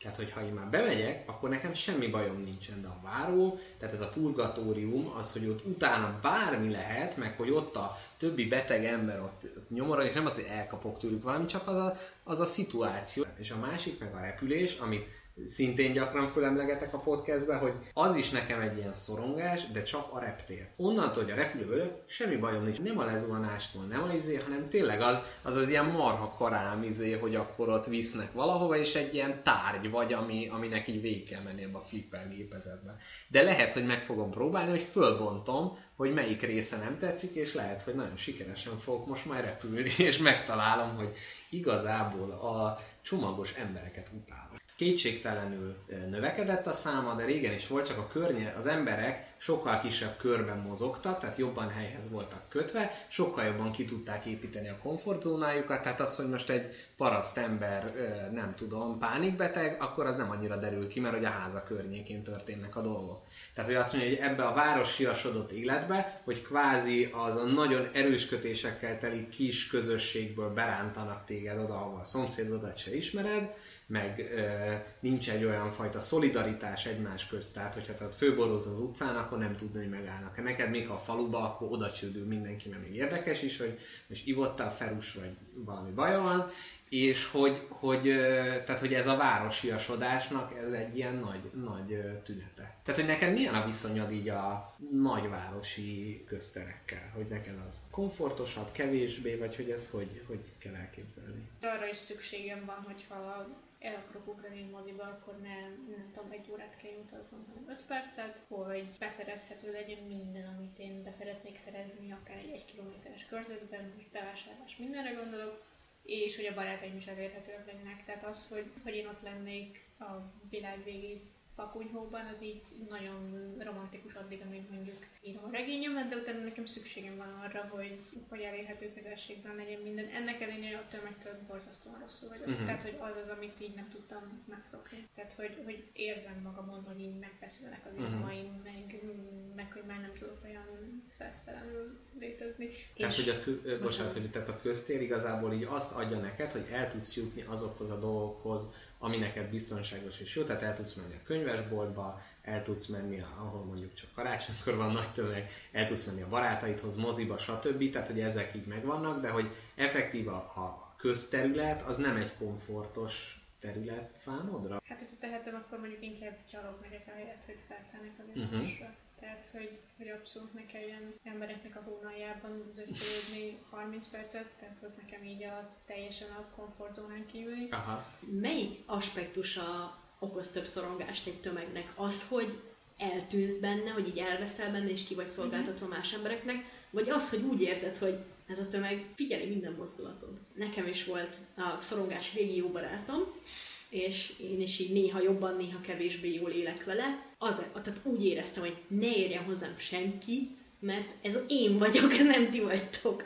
Tehát, hogyha én már bemegyek, akkor nekem semmi bajom nincsen, de a váró, tehát ez a purgatórium, az, hogy ott utána bármi lehet, meg hogy ott a többi beteg ember ott, ott nyomorog, és nem az, hogy elkapok tőlük valami, csak az a, az a szituáció. És a másik meg a repülés, amit szintén gyakran fölemlegetek a podcastben, hogy az is nekem egy ilyen szorongás, de csak a reptér. Onnantól, hogy a repülőből semmi bajom nincs. Nem a lezuhanástól, nem a izé, hanem tényleg az az, az ilyen marha karám izé, hogy akkor ott visznek valahova, és egy ilyen tárgy vagy, ami, aminek így végig kell menni ebbe a flipper gépezetbe. De lehet, hogy meg fogom próbálni, hogy fölbontom, hogy melyik része nem tetszik, és lehet, hogy nagyon sikeresen fogok most már repülni, és megtalálom, hogy igazából a csomagos embereket utálom. Kétségtelenül növekedett a száma, de régen is volt, csak a környe, az emberek sokkal kisebb körben mozogtak, tehát jobban helyhez voltak kötve, sokkal jobban ki tudták építeni a komfortzónájukat, tehát az, hogy most egy paraszt ember, nem tudom, pánikbeteg, akkor az nem annyira derül ki, mert hogy a háza környékén történnek a dolgok. Tehát, hogy azt mondja, hogy ebbe a városiasodott életbe, hogy kvázi az a nagyon erős kötésekkel teli kis közösségből berántanak téged oda, ahova a szomszédodat se ismered, meg ö, nincs egy olyan fajta szolidaritás egymás közt, tehát hogyha te főborozz az utcán, akkor nem tudni, hogy megállnak. Neked még a faluba, akkor oda csődül mindenki, mert még érdekes is, hogy most ivottál, ferus vagy valami baja van, és hogy, hogy, tehát, hogy ez a városiasodásnak ez egy ilyen nagy, nagy tünete. Tehát, hogy neked milyen a viszonyod így a nagyvárosi közterekkel? Hogy neked az komfortosabb, kevésbé, vagy hogy ez hogy, hogy kell elképzelni? Arra is szükségem van, hogyha el akarok ugrani a moziba, akkor nem, nem tudom, egy órát kell utaznom, hanem öt percet, hogy beszerezhető legyen minden, amit én beszeretnék szerezni, akár egy egy kilométeres körzetben, most bevásárlás, mindenre gondolok, és hogy a barátaim is elérhetőek lennek. Tehát az, hogy, hogy én ott lennék a világ végig pakunyhóban, az így nagyon romantikus addig, amíg mondjuk írom a regényemet, de utána nekem szükségem van arra, hogy, hogy elérhető közelségben legyen minden. Ennek ellenére a tömegtől borzasztóan rosszul vagyok. Uh-huh. Tehát, hogy az az, amit így nem tudtam megszokni. Tehát, hogy, hogy érzem magamon, hogy így megfeszülnek az izmaim, uh-huh. meg, meg hogy már nem tudok olyan fesztelenül létezni. Tehát, és... hogy a, kö... Bocsánat, hogy tehát a köztér igazából így azt adja neked, hogy el tudsz jutni azokhoz a dolgokhoz, ami neked biztonságos és jó, tehát el tudsz menni a könyvesboltba, el tudsz menni, ahol mondjuk csak karácsonykor van nagy tömeg, el tudsz menni a barátaidhoz, moziba, stb. Tehát, hogy ezek így megvannak, de hogy effektív a, a közterület, az nem egy komfortos terület számodra? Hát, hogyha tehetem, akkor mondjuk inkább gyalog megyek ahelyett, hogy felszállnék a villamosra. Uh-huh. Tehát, hogy, hogy abszolút ne kelljen embereknek a hónaljában zögykölődni harminc percet, tehát az nekem így a teljesen a komfortzónán kívüli. Aha. Melyik aspektusa okoz több szorongást egy tömegnek? Az, hogy eltűnsz benne, hogy így elveszel benne, és ki vagy szolgáltatva más embereknek, vagy az, hogy úgy érzed, hogy ez a tömeg figyeli minden mozdulatod? Nekem is volt a szorongás régi jó barátom, és én is így néha jobban, néha kevésbé jól élek vele. Az, tehát úgy éreztem, hogy ne érjen hozzám senki, mert ez én vagyok, ez nem ti vagytok.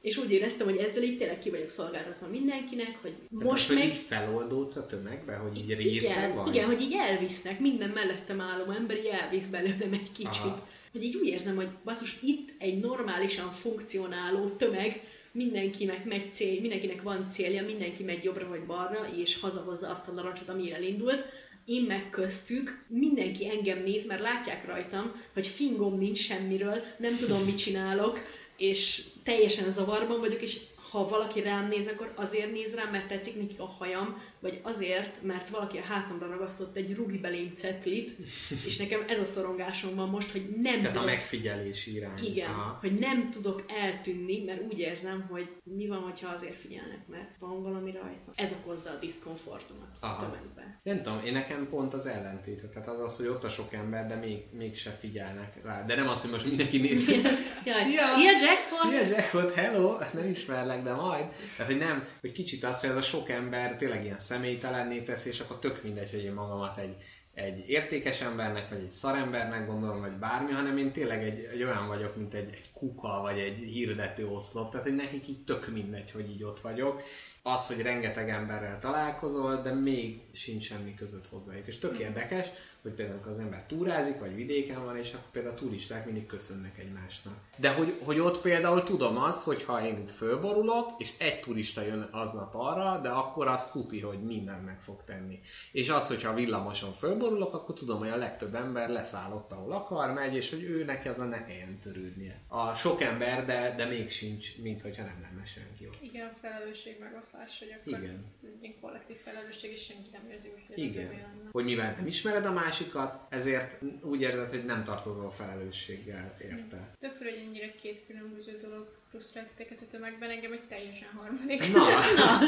És úgy éreztem, hogy ezzel így tényleg ki vagyok szolgáltatva mindenkinek, hogy tehát most az, meg... Tehát, hogy így feloldódsz a tömegbe, hogy így része igen, vagy? Igen, hogy így elvisznek, minden mellettem álló ember így elvisz belőlem egy kicsit. Aha. Hogy így úgy érzem, hogy basszus, itt egy normálisan funkcionáló tömeg, mindenkinek megy cél, mindenkinek van célja, mindenki megy jobbra vagy balra, és hazahozza azt a narancsot, amire elindult. Én meg köztük, mindenki engem néz, mert látják rajtam, hogy fingom nincs semmiről, nem tudom, mit csinálok, és teljesen zavarban vagyok, és ha valaki rám néz, akkor azért néz rám, mert tetszik nekik a hajam, vagy azért, mert valaki a hátamra ragasztott egy rugi belém cetlit, és nekem ez a szorongásom van most, hogy nem tehát tudok... a megfigyelés irány. Igen, aha. Hogy nem tudok eltűnni, mert úgy érzem, hogy mi van, hogyha azért figyelnek, mert van valami rajta. Ez okozza a diszkomfortomat a tömegben. Nem tudom, én nekem pont az ellentéte. Tehát az az, hogy ott a sok ember, de még, mégse figyelnek rá. De nem az, hogy most mindenki néz. Szia, Jackpot! Szia, Jackpot! Hello! Nem ismerlek. de majd. Tehát, hogy nem, hogy kicsit az, hogy ez a sok ember tényleg ilyen személytelenné teszi, és akkor tök mindegy, hogy én magamat egy, egy értékes embernek, vagy egy szarembernek gondolom, vagy bármi, hanem én tényleg egy, egy olyan vagyok, mint egy, egy kuka, vagy egy hirdető oszlop, tehát hogy nekik így tök mindegy, hogy így ott vagyok. Az, hogy rengeteg emberrel találkozol, de még sincs semmi között hozzájuk. És tök érdekes, hogy például az ember túrázik, vagy vidéken van, és akkor például a turisták mindig köszönnek egymásnak. De hogy, hogy ott például tudom azt, hogy ha én itt fölborulok, és egy turista jön aznap arra, de akkor azt tuti, hogy minden meg fog tenni. És az, hogyha villamoson fölborulok, akkor tudom, hogy a legtöbb ember leszáll ott, ahol akar, megy, és hogy ő neki az a ne kelljen törődnie. A sok ember, de, de még sincs, mint hogyha nem lenne senki ott. Igen, felelősség megosztás. Hogy akkor igen. Egy kollektív felelősség, és senki nem érzi, hogy igen. Hogy mivel nem ismered a másikat, ezért úgy érzed, hogy nem tartozol felelősséggel érte. Többről, hogy ennyire két különböző dolog frusztráltateket a tömegben, engem egy teljesen harmadik. Na! Na.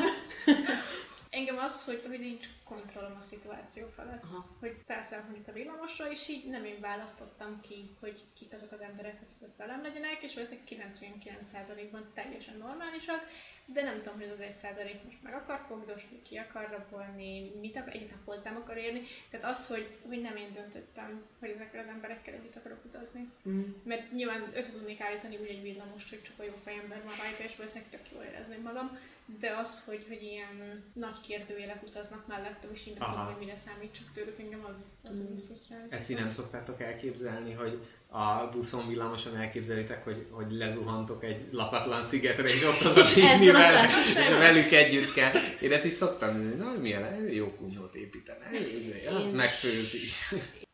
Engem az, hogy, hogy nincs kontrollom a szituáció felett. Aha. Hogy felszállhanik a villamosra, és így nem én választottam ki, hogy kik azok az emberek, akik ott velem legyenek, és ezek kilencvenkilenc százalékban teljesen normálisak, de nem tudom, hogy az egy százalék most meg akar fogdosni, ki akar rabolni, mit akar, egyet hozzám akar érni. Tehát az, hogy, hogy nem én döntöttem, hogy ezekkel az emberekkel együtt akarok utazni. Mm. Mert nyilván össze tudnék állítani úgy egy villamost, hogy csak a jó fejemben van rajta, és valószínűleg tök jól érezném magam. De az, hogy, hogy ilyen nagy kérdőjelek utaznak mellettem, és én nem tudom, hogy mire számítsak tőlük, engem az, az mm. úgy frusztrál. Ezt így nem szoktátok elképzelni, hogy a buszon, villamoson elképzelitek, hogy, hogy lezuhantok egy lapatlan szigetre, és ott az a címnivel, és velük együtt kell. Én ezt is szoktam, na, hogy milyen jó kunyhót építenek, azt megfőzi.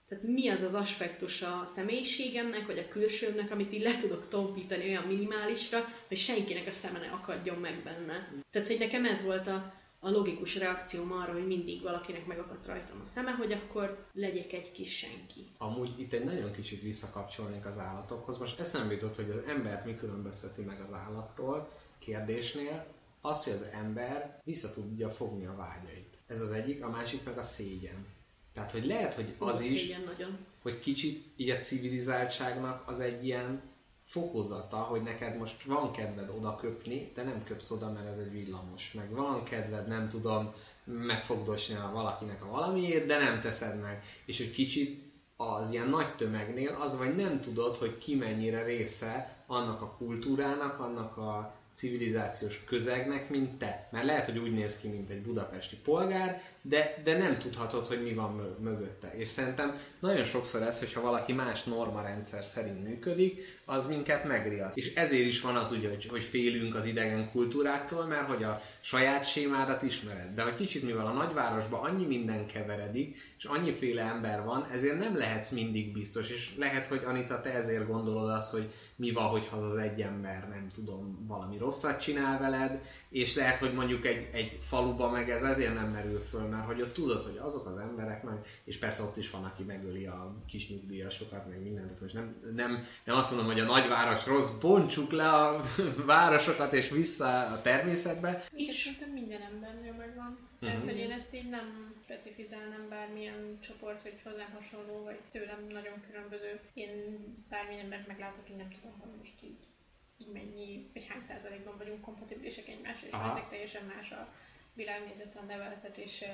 Tehát mi az az aspektus a személyiségemnek, vagy a külsőmnek, amit így le tudok tompítani olyan minimálisra, hogy senkinek a szeme ne akadjon meg benne. Tehát, hogy nekem ez volt a, a logikus reakcióm arra, hogy mindig valakinek megakadt rajtam a szeme, hogy akkor legyek egy kis senki. Amúgy itt egy nagyon kicsit visszakapcsolnék az állatokhoz. Most eszembe jutott, hogy az embert mi különbözteti meg az állattól kérdésnél, az, hogy az ember vissza tudja fogni a vágyait. Ez az egyik, a másik meg a szégyen. Tehát, hogy lehet, hogy az Hú, is, nagyon. Hogy kicsit így a civilizáltságnak az egy ilyen fokozata, hogy neked most van kedved oda köpni, de nem köpsz oda, mert ez egy villamos. Meg van kedved, nem tudom, megfogdosni a valakinek a valamiért, de nem teszed meg. És hogy kicsit az ilyen nagy tömegnél az vagy nem tudod, hogy ki mennyire része annak a kultúrának, annak a civilizációs közegnek, mint te. Mert lehet, hogy úgy néz ki, mint egy budapesti polgár, de, de nem tudhatod, hogy mi van mögötte. És szerintem nagyon sokszor ez, hogyha valaki más normarendszer szerint működik, az minket megriaszt. És ezért is van az ugye, hogy, hogy félünk az idegen kultúráktól, mert hogy a saját sémádat ismered. De hogy kicsit mivel a nagyvárosban annyi minden keveredik, és annyiféle ember van, ezért nem lehetsz mindig biztos. És lehet, hogy Anita, te ezért gondolod azt, hogy mi van, hogyha az az egy ember, nem tudom, valami rosszat csinál veled, és lehet, hogy mondjuk egy, egy faluba meg ez ezért nem merül föl, mert hogy ott tudod, hogy azok az emberek meg, és persze ott is van, aki megöli a kis nyugdíjasokat, meg mindent, és nem, nem, nem azt mondom, hogy a nagyváros rossz, bontsuk le a városokat és vissza a természetbe. És szerintem minden embernél megvan. Tehát, uh-huh. hogy én ezt így nem specifizálnám bármilyen csoport, vagy hozzám hasonló, vagy tőlem nagyon különböző. Én bármilyen embert meglátok, én nem tudom, hogy most így, így mennyi, vagy hány százalékban vagyunk kompatibilisek egymásra, és ezek teljesen más a világnézet, a neveletet, és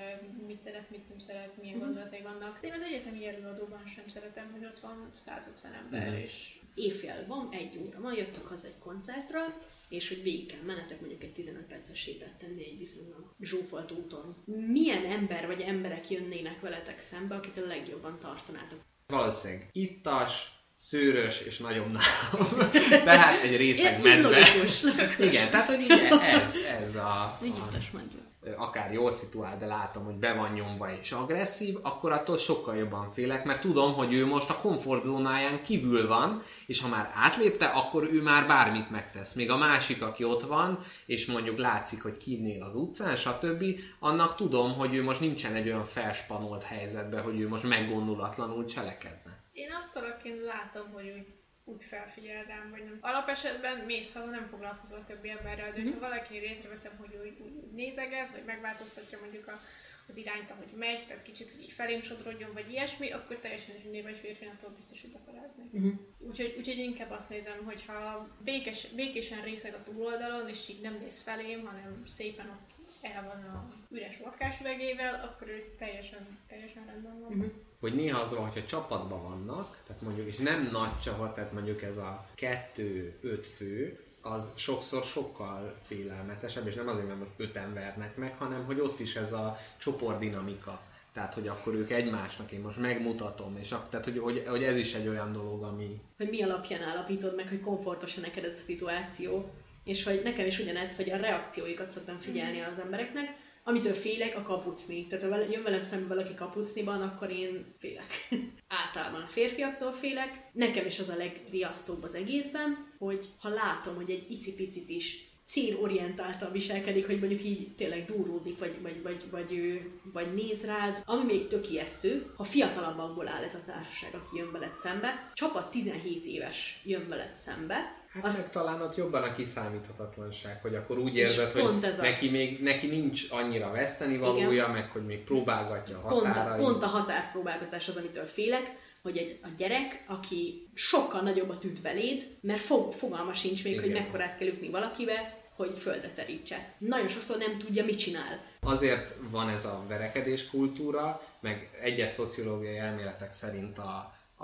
mit szeret, mit nem szeret, milyen uh-huh. gondolatai vannak. Én az egyetemi előadóban sem szeretem, hogy ott van százötven ember, uh-huh. és éjfél van, egy óra van, jöttök haza egy koncertra, és hogy végig kell menetek, mondjuk egy tizenöt perces sétát tenni egy viszonylag zsúfolt úton. Milyen ember vagy emberek jönnének veletek szembe, akit a legjobban tartanátok? Valószínűleg ittas, szőrös és nagyon nálam. Tehát egy részeg medve. Igen, tehát hogy igen, ez, ez a... Egy ittas medve. Akár jól szituál, de látom, hogy be van nyomva és agresszív, akkor attól sokkal jobban félek, mert tudom, hogy ő most a komfortzónáján kívül van, és ha már átlépte, akkor ő már bármit megtesz. Még a másik, aki ott van, és mondjuk látszik, hogy kinél az utcán, stb., annak tudom, hogy ő most nincsen egy olyan felspanolt helyzetben, hogy ő most meggondolatlanul cselekedne. Én attól, akin látom, hogy úgy úgy felfigyel rám, vagy nem. Alapesetben mész haza, nem foglalkozol többi emberrel, de mm. ha valaki részreveszem, hogy úgy, úgy nézeget, vagy megváltoztatja mondjuk a, az irányt, ahogy megy, tehát kicsit, hogy így felém sodrodjon, vagy ilyesmi, akkor teljesen is név vagy férfi, attól biztos, hogy beparáznék. Uh-huh. Úgyhogy, úgyhogy inkább azt nézem, hogyha békés, békésen részeg a túloldalon, és így nem néz felém, hanem szépen ott el van a üres vodkás üvegével, akkor ő teljesen, teljesen rendben van. Uh-huh. Hogy néha az van, hogyha csapatban vannak, tehát mondjuk, és nem nagy csapat, tehát mondjuk ez a kettő-öt fő, az sokszor sokkal félelmetesebb, és nem azért, mert most öten vernek meg, hanem hogy ott is ez a csoportdinamika. Tehát, hogy akkor ők egymásnak, én most megmutatom, és a, tehát, hogy, hogy, hogy ez is egy olyan dolog, ami... Hogy mi alapján állapítod meg, hogy komfortos-e neked ez a szituáció, és hogy nekem is ugyanez, hogy a reakcióikat szoktam figyelni az embereknek, amitől félek, a kapucni. Tehát ha jön velem szemben valaki kapucniban, akkor én félek. Általában a férfiaktól félek. Nekem is az a legriasztóbb az egészben, hogy ha látom, hogy egy icipicit is célorientáltan viselkedik, hogy mondjuk így tényleg durródik, vagy, vagy, vagy, vagy, vagy néz rád. Ami még tök ijesztő, ha fiatalabbakból áll ez a társaság, aki jön veled szembe, csapat tizenhét éves jön veled szembe. Hát az... talán ott jobban a kiszámíthatatlanság, hogy akkor úgy érzed, hogy neki, az... még, neki nincs annyira vesztenivalója, igen, meg hogy még próbálgatja a határait. Pont a, a határpróbálgatás az, amitől félek, hogy egy, a gyerek, aki sokkal nagyobbat üt beléd, mert fog, fogalma sincs még, igen, hogy mekkorát kell ütni valakivel, hogy földre terítse. Nagyon sokszor nem tudja, mit csinál. Azért van ez a verekedés kultúra, meg egyes szociológiai elméletek szerint a...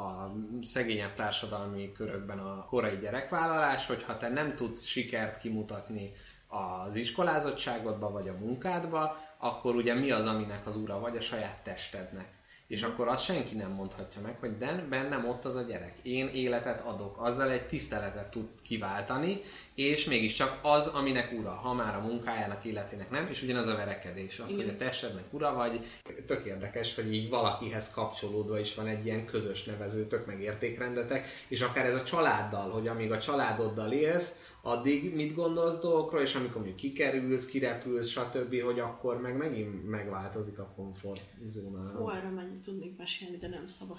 a szegényebb társadalmi körökben a korai gyerekvállalás, hogyha te nem tudsz sikert kimutatni az iskolázottságodba vagy a munkádba, akkor ugye mi az, aminek az ura vagy? A saját testednek. És akkor azt senki nem mondhatja meg, hogy de bennem ott az a gyerek. Én életet adok, azzal egy tiszteletet tud kiváltani, és mégiscsak az, aminek ura, ha már a munkájának, életének nem, és ugyanaz a verekedés. Az, igen, hogy a testednek ura vagy, tök érdekes, hogy így valakihez kapcsolódva is van egy ilyen közös nevezőtök, meg értékrendetek, és akár ez a családdal, hogy amíg a családoddal élsz, addig mit gondolsz dolgokról, és amikor mondjuk kikerülsz, kirepülsz, stb., hogy akkor meg megint megváltozik a komfortzónára. Hú, arra mennyit tudnék mesélni, de nem szabad.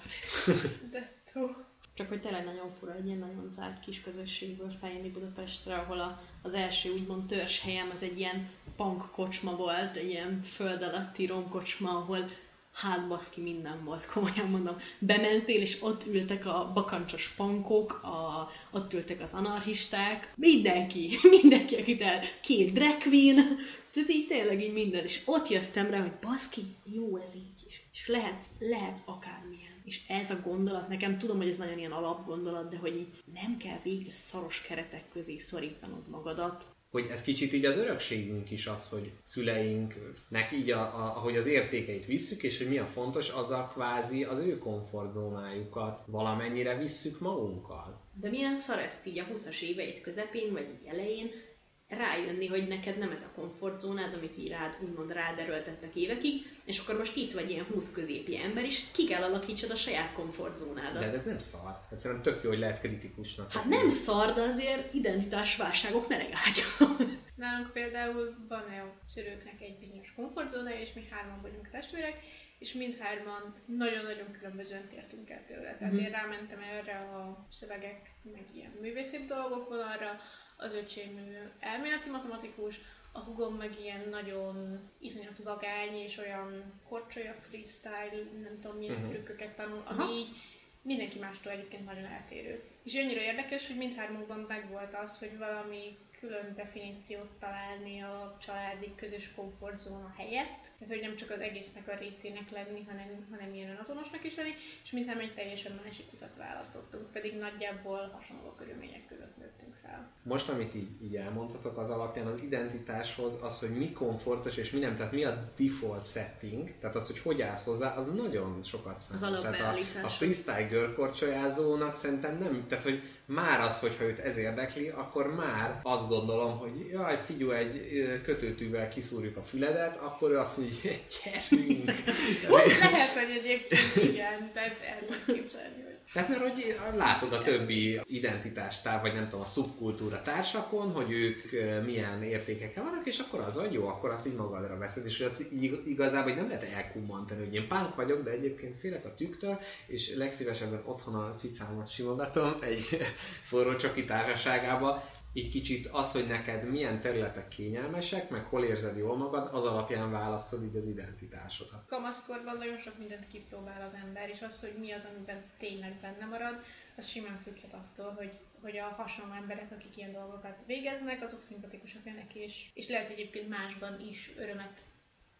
De túl. Csak hogy tényleg nagyon fura, egy ilyen nagyon zárt kis közösségből feljönni Budapestre, ahol a, az első úgymond törzshelyem az egy ilyen punk kocsma volt, egy ilyen föld alatti romkocsma, ahol hát baszki, minden volt, komolyan mondom. Bementél, és ott ültek a bakancsos pankok, a, ott ültek az anarchisták, mindenki, mindenki, akit el, két drag queen, tehát így tényleg így minden. És ott jöttem rá, hogy baszki, jó ez így is. És lehetsz, lehetsz akármilyen. És ez a gondolat, nekem tudom, hogy ez nagyon ilyen alapgondolat, de hogy így nem kell végre szaros keretek közé szorítanod magadat. Hogy ez kicsit így az örökségünk is az, hogy szüleinknek így, a, a, ahogy az értékeit visszük, és hogy mi a fontos, azzal kvázi az ő komfortzónájukat valamennyire visszük magunkkal. De milyen szar ezt így a huszas éveid közepén, vagy így elején rájönni, hogy neked nem ez a komfortzónád, amit így rád, úgymond rád erőltettek évekig, és akkor most itt vagy ilyen húsz középi ember is, ki kell alakítsad a saját komfortzónádat. De ez nem szar. Hát szerintem tök jó, hogy lehet kritikusnak. Hát nem szar, de azért identitásválságok ne legágyal. Nálunk például van a szülőknek egy bizonyos komfortzónája, és mi hárman vagyunk testvérek, és mindhárman nagyon-nagyon különbözően tértünk el tőle. Tehát mm. én rámentem erre a szövegek, meg ilyen művészébb dolgok vonalra, az öcsém elméleti matematikus, a hugom meg ilyen nagyon iszonyat vagány és olyan korcsolyak, freestyle, nem tudom milyen uh-huh. trükköket tanul, ami uh-huh. így mindenki mástól egyébként nagyon eltérő. És annyira érdekes, hogy mindhármunkban megvolt az, hogy valami külön definíciót találni a családi közös komfortzóna helyett. Tehát, hogy nem csak az egésznek a részének lenni, hanem, hanem ilyen azonosnak is lenni, és mintha egy teljesen másik utat választottunk, pedig nagyjából hasonló körülmények között nőttünk fel. Most, amit így, így elmondhatok, az alapján az identitáshoz az, hogy mi komfortos és mi nem, tehát mi a default setting, tehát az, hogy hogy állsz hozzá, az nagyon sokat számít. Tehát a, a freestyle görkorcsolyázónak szerintem nem, tehát hogy már az, hogyha őt ez érdekli, akkor már azt gondolom, hogy jaj, figyú, egy kötőtűvel kiszúrjuk a füledet, akkor ő azt mondja, hogy gyerünk. Lehet, hogy egyébként igen, tehát el tud képzelni. Tehát mert hogy látod a többi identitástár, vagy nem tudom, a szubkultúra társakon, hogy ők milyen értékekkel vannak, és akkor az, hogy jó, akkor azt így magadra veszed, és az igazából nem lehet elkummantani, hogy én pánk vagyok, de egyébként félek a tüktől, és legszívesebben otthon a cicámat simogatom egy forró csoki társaságában. így kicsit az, hogy neked milyen területek kényelmesek, meg hol érzed jól magad, az alapján választod így az identitásodat. Kamaszkorban nagyon sok mindent kipróbál az ember, és az, hogy mi az, amiben tényleg benne marad, az simán függhet attól, hogy, hogy a hasonló emberek, akik ilyen dolgokat végeznek, azok szimpatikusak ennek is. És lehet, hogy egyébként másban is örömet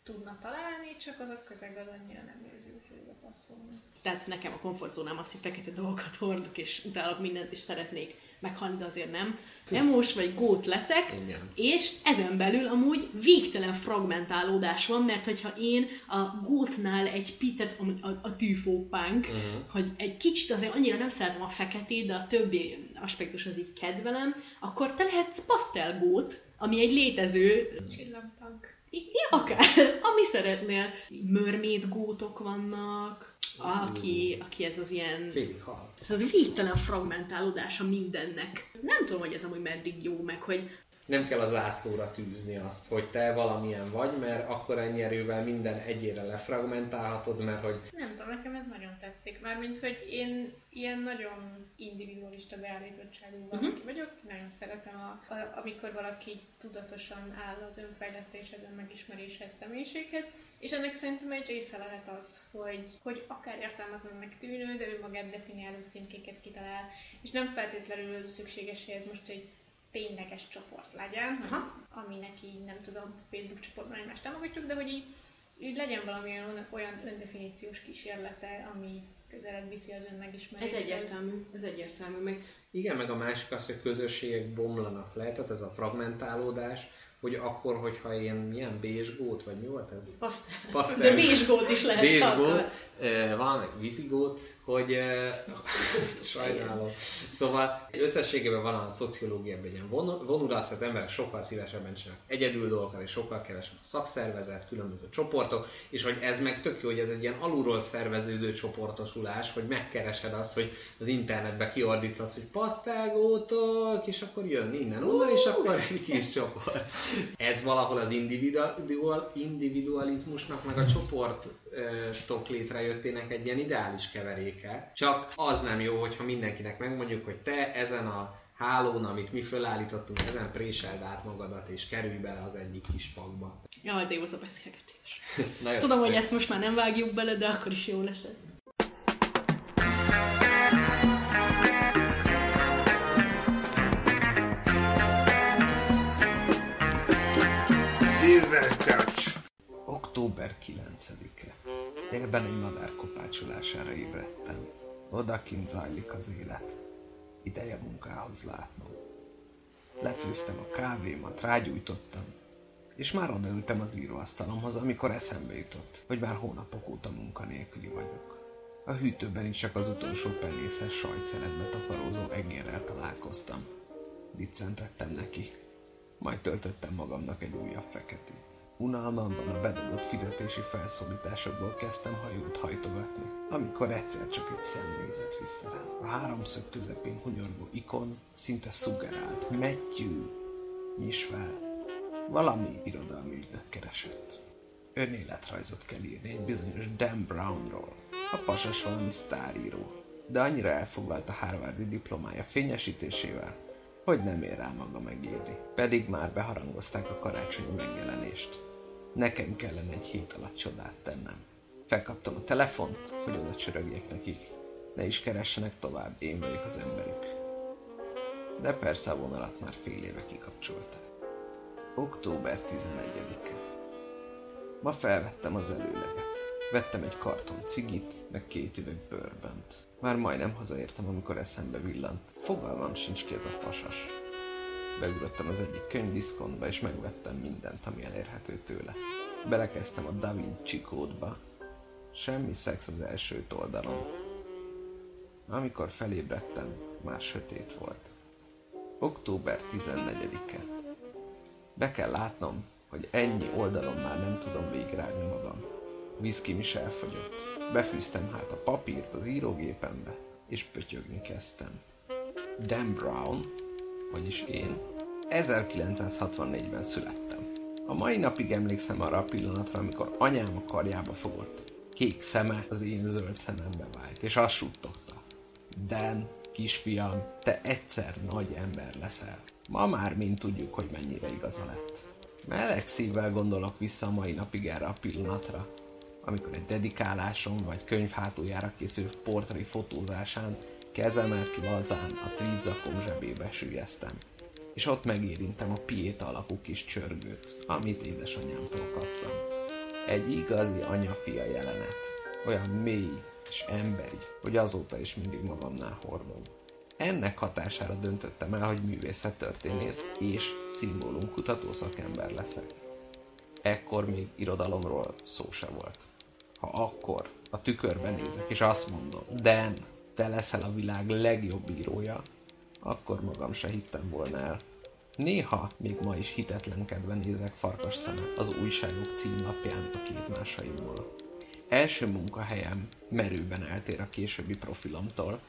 tudna találni, csak azok közeg az annyira nem érzi, hogy ide passzolni. Tehát nekem a komfortzónám az, hogy fekete dolgokat hordok, és utálok mindent, és szeretnék meghalni, de azért nem. Emos vagy gót leszek, igen. És ezen belül amúgy végtelen fragmentálódás van, mert hogyha én a gótnál egy pitet, a, a, a tűfópánk, uh-huh. hogy egy kicsit azért annyira nem szeretem a feketét, de a többi aspektus az így kedvelem, akkor te lehetsz pasztelgót, ami egy létező... Csillagpánk. Ja, akár, ami szeretnél. Mermaid gótok vannak, aki, aki ez az ilyen... Félig hal. Ez az végtelen fragmentálódása mindennek. Nem tudom, hogy ez amúgy meddig jó, meg hogy... Nem kell az zászlóra tűzni azt, hogy te valamilyen vagy, mert akkor ennyi erővel minden egyére lefragmentálhatod, mert hogy... Nem tudom, nekem ez nagyon tetszik. Mármint, hogy én ilyen nagyon individualista beállítottságú valaki uh-huh. vagyok. Nagyon szeretem, a, a, amikor valaki tudatosan áll az önfejlesztéshez, önmegismeréshez, személyiséghez. És ennek szerintem egy része lehet az, hogy, hogy akár értelmetlennek tűnő, de ő magát definiáló címkéket kitalál. És nem feltétlenül szükséges, hogy ez most egy tényleges csoport legyen, aha. aminek így nem tudom, Facebook csoportban egymást támogatjuk, de hogy így, így legyen valami olyan, olyan öndefiníciós kísérlete, ami közelebb viszi az önmegismeréshez. Ez egyértelmű, ez egyértelmű. Meg... Igen, meg a másik az, hogy közösségek bomlanak le, tehát ez a fragmentálódás, hogy akkor, hogyha ilyen ilyen bézsgót, vagy mi volt ez? Pasztel. Pasztel. De bézsgót is lehet. Bézsgót, van meg vízigót, hogy sajnálom. Szóval összességében van a szociológiában egy ilyen vonulat, hogy az emberek sokkal szívesebben csinálnak egyedül dolgokat, és sokkal kevesebb a szakszervezet, különböző csoportok, és hogy ez meg tök jó, hogy ez egy ilyen alulról szerveződő csoportosulás, hogy megkeresed azt, hogy az internetbe kiordítasz, hogy pasztelgótok, és akkor jön innen, onnan, és akkor egy kis csoport. Ez valahol az individual, individualizmusnak, meg a csoportok létrejöttének egy ilyen ideális keveréke. Csak az nem jó, hogyha mindenkinek megmondjuk, hogy te ezen a hálón, amit mi fölállítottunk, ezen préseld át magadat, és kerülj bele az egyik kis fakba. Jaj, de jó az a beszélgetés. Tudom, hogy ezt most már nem vágjuk bele, de akkor is jól esett. október kilencedike. Délben egy madár kopácsolására ébredtem. Odakint zajlik az élet. Ideje munkához látnom. Lefőztem a kávémat, rágyújtottam, és már odaültem az íróasztalomhoz, amikor eszembe jutott, hogy már hónapok óta munkanélküli vagyok. A hűtőben is csak az utolsó penészes sajtszeretbe takarózó egérrel találkoztam. Viccentettem neki. Majd töltöttem magamnak egy újabb feketét. Unalmamban a bedobott fizetési felszólításokból kezdtem hajót hajtogatni, amikor egyszer csak egy szemnézett vissza rám. A háromszög közepén hunyorgó ikon szinte szuggerált. Matthew, nyisd fel! Valami irodalmi ügynök keresett. Önéletrajzot kell írni egy bizonyos Dan Brownról. A pasas valami sztáríró, de annyira elfoglalt a harvardi diplomája fényesítésével, hogy nem ér rá maga megírni. Pedig már beharangozták a karácsonyi megjelenést. Nekem kellene egy hét alatt csodát tennem. Felkaptam a telefont, hogy oda csörögjek nekik. Ne is keressenek tovább, én vagyok az emberük. De persze a vonalat már fél éve kikapcsolták. október tizenegyedike. Ma felvettem az előleget. Vettem egy karton cigit, meg két üveg bőrbent. Már majdnem hazaértem, amikor eszembe villant. Fogalmam sincs ki ez a pasas. Beugrottam az egyik könyvdiszkontba, és megvettem mindent, ami elérhető tőle. Belekezdtem a Da Vinci kódba. Semmi szex az első oldalon. Amikor felébredtem, már sötét volt. október tizennegyedike. Be kell látnom, hogy ennyi oldalon már nem tudom végigrágni magam. Viszkim is elfogyott. Befűztem hát a papírt az írógépembe, és pötyögni kezdtem. Dan Brown, vagyis én, ezerkilencszázhatvannégyben születtem. A mai napig emlékszem arra a pillanatra, amikor anyám a karjába fogott. Kék szeme az én zöld szemembe vált, és azt suttogta. Dan, kisfiam, te egyszer nagy ember leszel. Ma már mind tudjuk, hogy mennyire igaza lett. Meleg szívvel gondolok vissza a mai napig erre a pillanatra, amikor egy dedikáláson vagy könyv hátuljára készült portré fotózásán kezemet lazán a tweedzakom zsebébe süllyeztem, és ott megérintem a piéta alakú kis csörgőt, amit édesanyámtól kaptam. Egy igazi anya-fia jelenet, olyan mély és emberi, hogy azóta is mindig magamnál hordom. Ennek hatására döntöttem el, hogy művészettörténész és szimbólumkutató szakember leszek. Ekkor még irodalomról szó se volt. Ha akkor a tükörben nézek és azt mondom, Dan, te leszel a világ legjobb írója, akkor magam se hittem volna el. Néha még ma is hitetlenkedve nézek farkas szemet az újságok címlapján a képmásaimból. Első munkahelyem merőben eltér a későbbi profilomtól.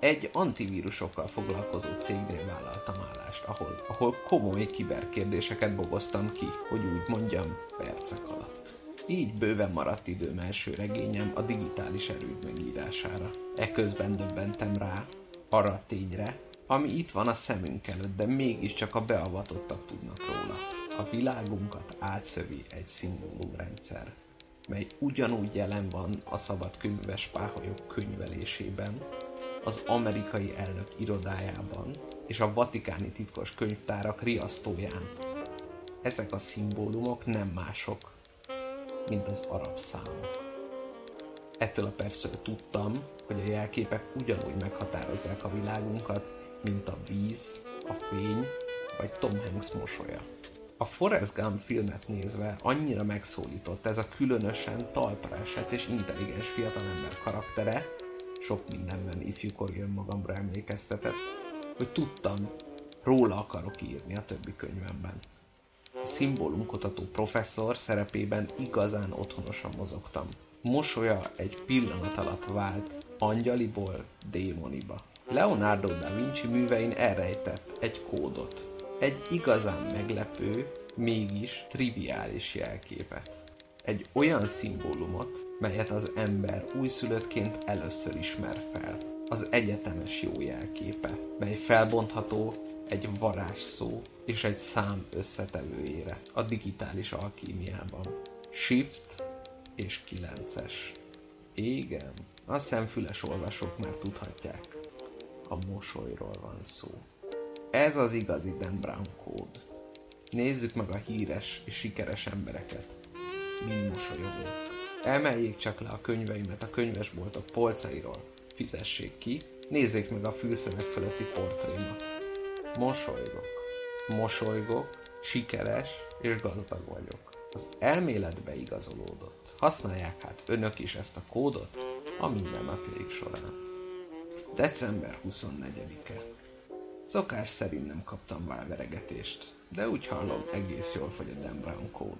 Egy antivírusokkal foglalkozó cégnél vállaltam állást, ahol, ahol komoly kiberkérdéseket bogoztam ki, hogy úgy mondjam, percek alatt. Így bőven maradt időm első regényem a digitális erőd megírására. Eközben döbbentem rá, arra a tényre, ami itt van a szemünk előtt, de mégiscsak a beavatottak tudnak róla. A világunkat átszövi egy szimbólumrendszer, mely ugyanúgy jelen van a szabadkönyves páholyok könyvelésében, az amerikai elnök irodájában és a vatikáni titkos könyvtárak riasztóján. Ezek a szimbólumok nem mások, mint az arab számok. Ettől a perctől tudtam, hogy a jelképek ugyanúgy meghatározzák a világunkat, mint a víz, a fény vagy Tom Hanks mosolya. A Forrest Gump filmet nézve annyira megszólított ez a különösen talpra esett és intelligens fiatalember karaktere, sok mindenben ifjúkor jön magamra emlékeztetett, hogy tudtam, róla akarok írni a többi könyvemben. A szimbólumkutató professzor szerepében igazán otthonosan mozogtam. Mosolya egy pillanat alatt vált angyaliból démoniba. Leonardo da Vinci művein elrejtett egy kódot, egy igazán meglepő, mégis triviális jelképet. Egy olyan szimbólumot, melyet az ember újszülöttként először ismer fel. Az egyetemes jó jelképe, mely felbontható egy varázsszó és egy szám összetevőjére a digitális alkímiában. Shift és kilences. Igen, a szemfüles olvasók már tudhatják. A mosolyról van szó. Ez az igazi Dan Brown kód. Nézzük meg a híres és sikeres embereket. Mind mosolyogunk. Emeljék csak le a könyveimet a könyvesboltok polcairól, fizessék ki, nézzék meg a fülszöveg fölötti portrémat. Mosolygok. Mosolygok, sikeres és gazdag vagyok. Az elméletbe igazolódott. Használják hát önök is ezt a kódot a mindennapjaik során. december huszonnegyedike. Szokás szerint nem kaptam válveregetést, de úgy hallom, egész jól fogy a Dan Brown kód.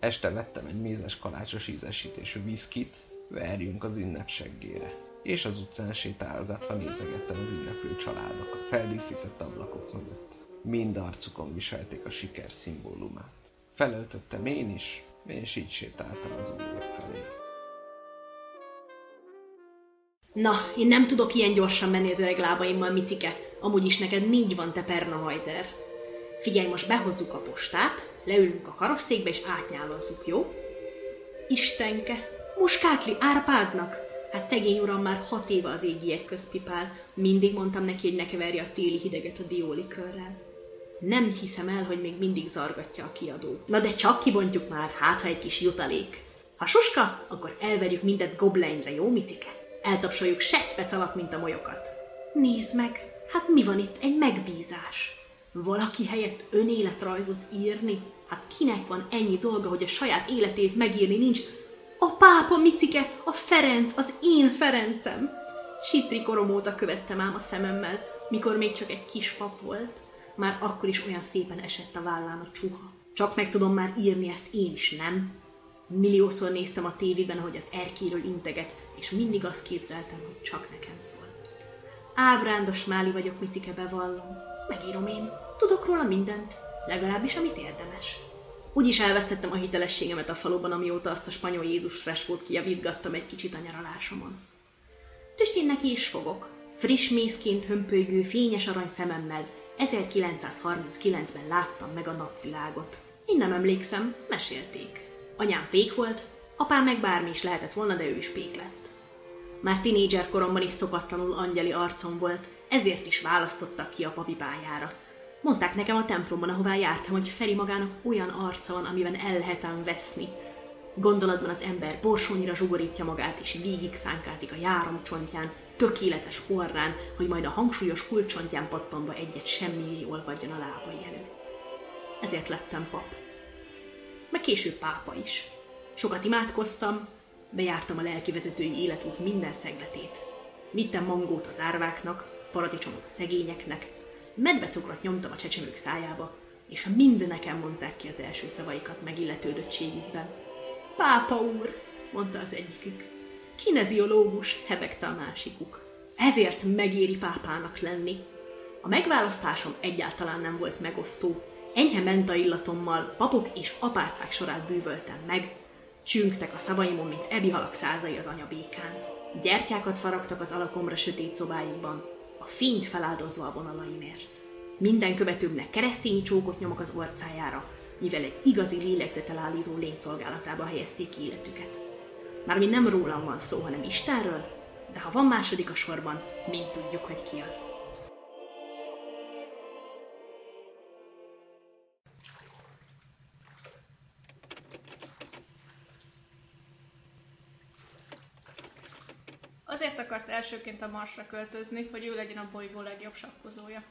Este vettem egy mézes kalácsos ízesítésű viszkit, verjünk az ünnep seggére. És az utcán sétálgatva nézegettem az ünneplő családokat, feldíszített ablakok mögött. Mind arcukon viselték a siker szimbólumát. Felöltöttem én is, és így sétáltam az úr felé. Na, én nem tudok ilyen gyorsan menni az öreg lábaimmal, Micike. Amúgy is neked négy van, te pernahajder. Figyelj, most behozzuk a postát, leülünk a karosszékbe és átnyálazzuk, jó? Istenke, Moskátli Árpádnak! Hát szegény uram már hat éve az égiek közpipál, mindig mondtam neki, hogy ne keverje a téli hideget a diólikörrel. Nem hiszem el, hogy még mindig zargatja a kiadó. Na de csak kibontjuk már, hát ha egy kis jutalék. Ha suska, akkor elverjük mindet goblenre, jó Micike? Eltapsoljuk secpec alatt, mint a molyokat. Nézd meg, hát mi van itt, egy megbízás. Valaki helyett önéletrajzot írni? Hát kinek van ennyi dolga, hogy a saját életét megírni nincs? A pápa Micike, a Ferenc, az én Ferencem! Sitri korom óta követtem ám a szememmel, mikor még csak egy kis pap volt. Már akkor is olyan szépen esett a vállán a csuha. Csak meg tudom már írni ezt én is, nem? Milliószor néztem a tévében, ahogy az erkéről integet, és mindig azt képzeltem, hogy csak nekem szól. Ábrándos máli vagyok, Micike, bevallom. Megírom én. Tudok róla mindent. Legalábbis, amit érdemes. Úgyis elvesztettem a hitelességemet a faluban, amióta azt a spanyol Jézus freskót kijavítgattam egy kicsit a nyaralásomon. Töst én neki is fogok. Friss mészként hömpölygő, fényes arany szememmel, ezerkilencszázharminckilencben láttam meg a napvilágot. Én nem emlékszem, mesélték. Anyám pék volt, apám meg bármi is lehetett volna, de ő is pék lett. Már tinédzser koromban is szokatlanul angyali arcom volt, ezért is választottak ki a papi pályára. Mondták nekem a templomban, ahová jártam, hogy Feri magának olyan arca van, amiben el lehet ám veszni. Gondolatban az ember borsonyira zsugorítja magát, és végig szánkázik a járomcsontján, tökéletes orrán, hogy majd a hangsúlyos kulcsontján pattanva egyet semmivé olvadjon a lábai elő. Ezért lettem pap. Meg később pápa is. Sokat imádkoztam, bejártam a lelkivezetői életút minden szegletét. Vittem mangót az árváknak, paradicsomot a szegényeknek, medvecukrot nyomtam a csecsemők szájába, és mind nekem mondták ki az első szavaikat megilletődöttségükben. Pápa úr, mondta az egyikük. Kineziológus, hebegte a másikuk. Ezért megéri pápának lenni. A megválasztásom egyáltalán nem volt megosztó. Enyhe menta illatommal papok és apácák sorát bűvöltem meg. Csüngtek a szavaimon, mint ebihalak százai az anyabékán. Gyertyákat faragtak az alakomra sötét szobáikban, a fényt feláldozva a vonalaimért. Minden követőmnek keresztény csókot nyomok az orcájára, mivel egy igazi lélegzetelállító lény szolgálatába helyezték ki életüket. Mármint nem rólam van szó, hanem Istenről, de ha van második a sorban, mind tudjuk, hogy ki az. Azért akart elsőként a Marsra költözni, hogy ő legyen a bolygó legjobb sakkozója.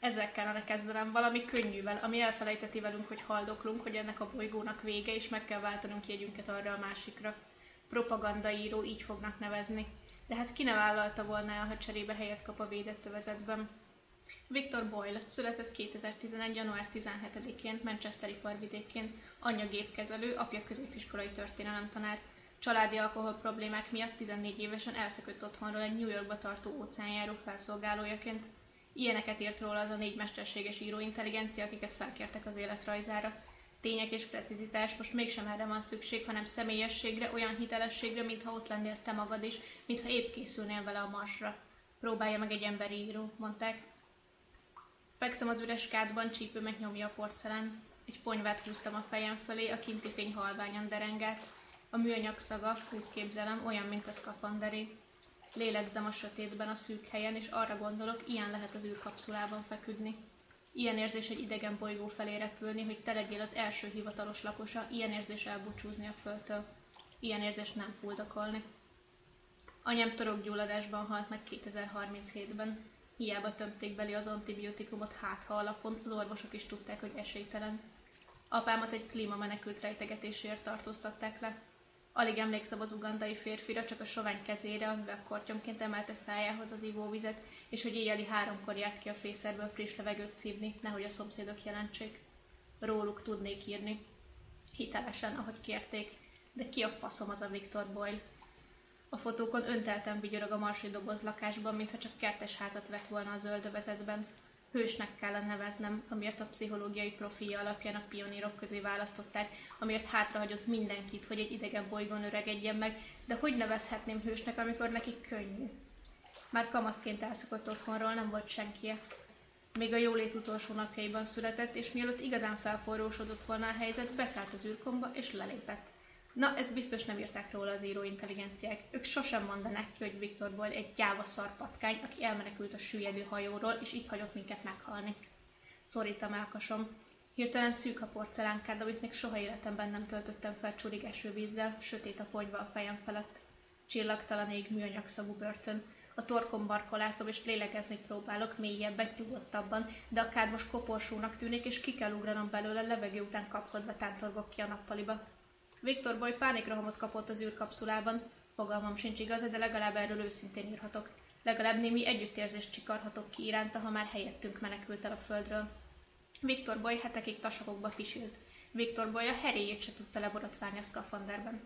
Ezzel kellene kezdenem valami könnyűvel, ami elfelejteti velünk, hogy haldoklunk, hogy ennek a bolygónak vége, és meg kell váltanunk jegyünket arra a másikra. Propagandaíró, így fognak nevezni. De hát ki ne vállalta volna el, ha cserébe helyet kap a védett övezetben. Viktor Boyle született kétezer-tizenegy január tizenhetedikén, Manchesteri parvidékén, anyja gépkezelő, apja középiskolai történelemtanár. Családi alkohol problémák miatt tizennégy évesen elszökött otthonról egy New Yorkba tartó óceánjáró felszolgálójaként. Ilyeneket írt róla az a négy mesterséges íróintelligencia, akiket felkértek az életrajzára. Tények és precizitás, most mégsem erre van szükség, hanem személyességre, olyan hitelességre, mintha ott lennél te magad is, mintha épp készülnél vele a Marsra. Próbálja meg egy emberi író, mondták. Fekszem az üres kádban, csípőmet nyomja a porcelán. Egy ponyvát húztam a fejem fölé, a kinti fény halványan derengett. A műanyag szaga, úgy képzelem, olyan, mint a szkafanderé. Lélegzem a sötétben, a szűk helyen, és arra gondolok, ilyen lehet az űrkapszulában feküdni. Ilyen érzés egy idegen bolygó felé repülni, hogy te legyél az első hivatalos lakosa, ilyen érzés elbúcsúzni a Földtől. Ilyen érzés nem fuldokolni. Anyám torokgyulladásban halt meg kétezer-harminchétben. Hiába tömték belé az antibiotikumot hátha alapon, az orvosok is tudták, hogy esélytelen. Apámat egy klímamenekült rejtegetésért tartóztatták le. Alig emlékszem az ugandai férfira, csak a sovány kezére, amivel kortyomként emelte szájához az ivóvizet, és hogy éjjeli háromkor járt ki a fészerből friss levegőt szívni, nehogy a szomszédok jelentsék. Róluk tudnék írni. Hitelesen, ahogy kérték. De ki a faszom az a Viktor Boyle? A fotókon öntelten vigyorog a marsi doboz lakásban, mintha csak kertes házat vett volna a zöldövezetben. Hősnek kellene neveznem, amiért a pszichológiai profilja alapján a pionírok közé választották, amiért hátrahagyott mindenkit, hogy egy idegen bolygón öregedjen meg, de hogy nevezhetném hősnek, amikor neki könnyű? Már kamaszként elszokott otthonról, nem volt senkie. Még a jólét utolsó napjaiban született, és mielőtt igazán felforrósodott volna a helyzet, beszállt az űrkomba és lelépett. Na, ezt biztos nem írták róla az íróintelligenciák. Ők sosem mondanák ki, hogy Viktor Boyle egy gyáva szarpatkány, aki elmenekült a süllyedő hajóról, és itt hagyott minket meghalni. Szorítam elkasom. Hirtelen szűk a porcelánkád, amit még soha életemben nem töltöttem fel csurig esővízzel, sötét a ponyva a fejem felett. Csillagtalan ég, műanyag szagú börtön. A torkon barkolászom, és lélegezni próbálok, mélyebben, nyugodtabban, de a kád most koporsónak tűnik, és ki kell ugranom belőle, levegő után kapkodva tántorgok ki a nappaliba. Viktor Boyle pánikrohamot kapott az űrkapszulában. Fogalmam sincs igaz, de legalább erről őszintén írhatok. Legalább némi együttérzést csikarhatok ki iránta, ha már helyettünk menekült el a Földről. Viktor Boyle hetekig tasakokba pisült. Viktor Boyle a heréjét se tudta leborotválni a szkafanderben.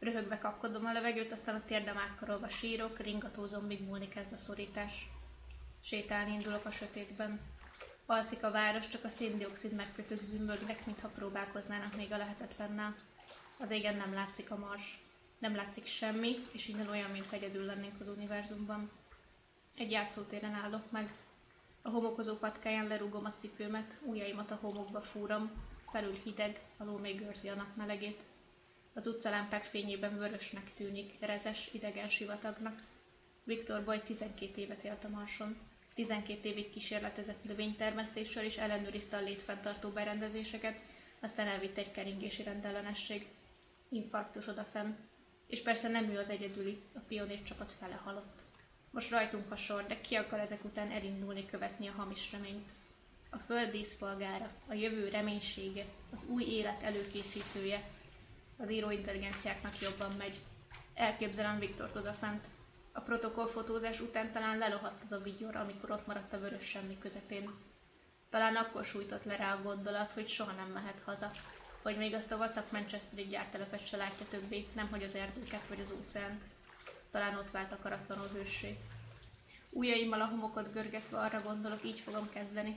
Röhögve kapkodom a levegőt, aztán a térdem átkarolva sírok, ringatózom, míg múlni kezd a szorítás. Sétálni indulok a sötétben. Alszik a város, csak a széndioxid megkötők zümbölnek, mintha próbálkoznának még a lehetetlennel. Az égen nem látszik a Mars. Nem látszik semmi, és innen olyan, mint egyedül lennénk az univerzumban. Egy játszótéren állok meg. A homokozó patkáján lerúgom a cipőmet, ujjaimat a homokba fúrom, felül hideg, alul még őrzi a nap melegét. Az utcalámpák fényében vörösnek tűnik, rezes, idegen sivatagnak. Viktor Boyle tizenkét évet élt a Marson. tizenkét évig kísérletezett növénytermesztéssel és ellenőrizte a létfenntartó berendezéseket, aztán elvitte egy keringési rendellenesség. Infarktus odafenn. És persze nem ő az egyedüli, a pionír csapat fele halott. Most rajtunk a sor, de ki akar ezek után elindulni követni a hamis reményt. A föld díszpolgára, a jövő reménysége, az új élet előkészítője. Az író intelligenciáknak jobban megy. Elképzelem Viktort odafent. A protokollfotózás után talán lelohadt az a vigyor, amikor ott maradt a vörös semmi közepén. Talán akkor sújtott le rá a gondolat, hogy soha nem mehet haza. Hogy még azt a vacak manchesteri gyártelepet se látja többé, nemhogy az erdőket vagy az óceánt. Talán ott vált akaratlanul hőssé. Ujjaimmal a homokot görgetve arra gondolok, így fogom kezdeni.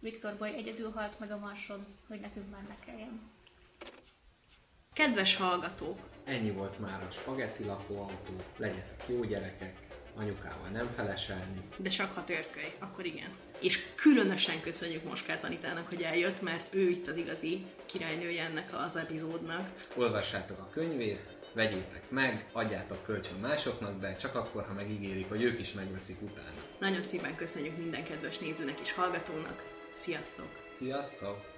Viktor Boyle egyedül halt meg a Marson, hogy nekünk már ne kelljen. Kedves hallgatók! Ennyi volt már a Spagetti Lakó Autó. Legyetek jó gyerekek, anyukával nem feleselni. De csak ha törkölj, akkor igen. És különösen köszönjük Moskát Anitának, hogy eljött, mert ő itt az igazi királynője ennek az epizódnak. Olvassátok a könyvét, vegyétek meg, adjátok kölcsön másoknak, de csak akkor, ha megígérik, hogy ők is megveszik utána. Nagyon szépen köszönjük minden kedves nézőnek és hallgatónak. Sziasztok! Sziasztok!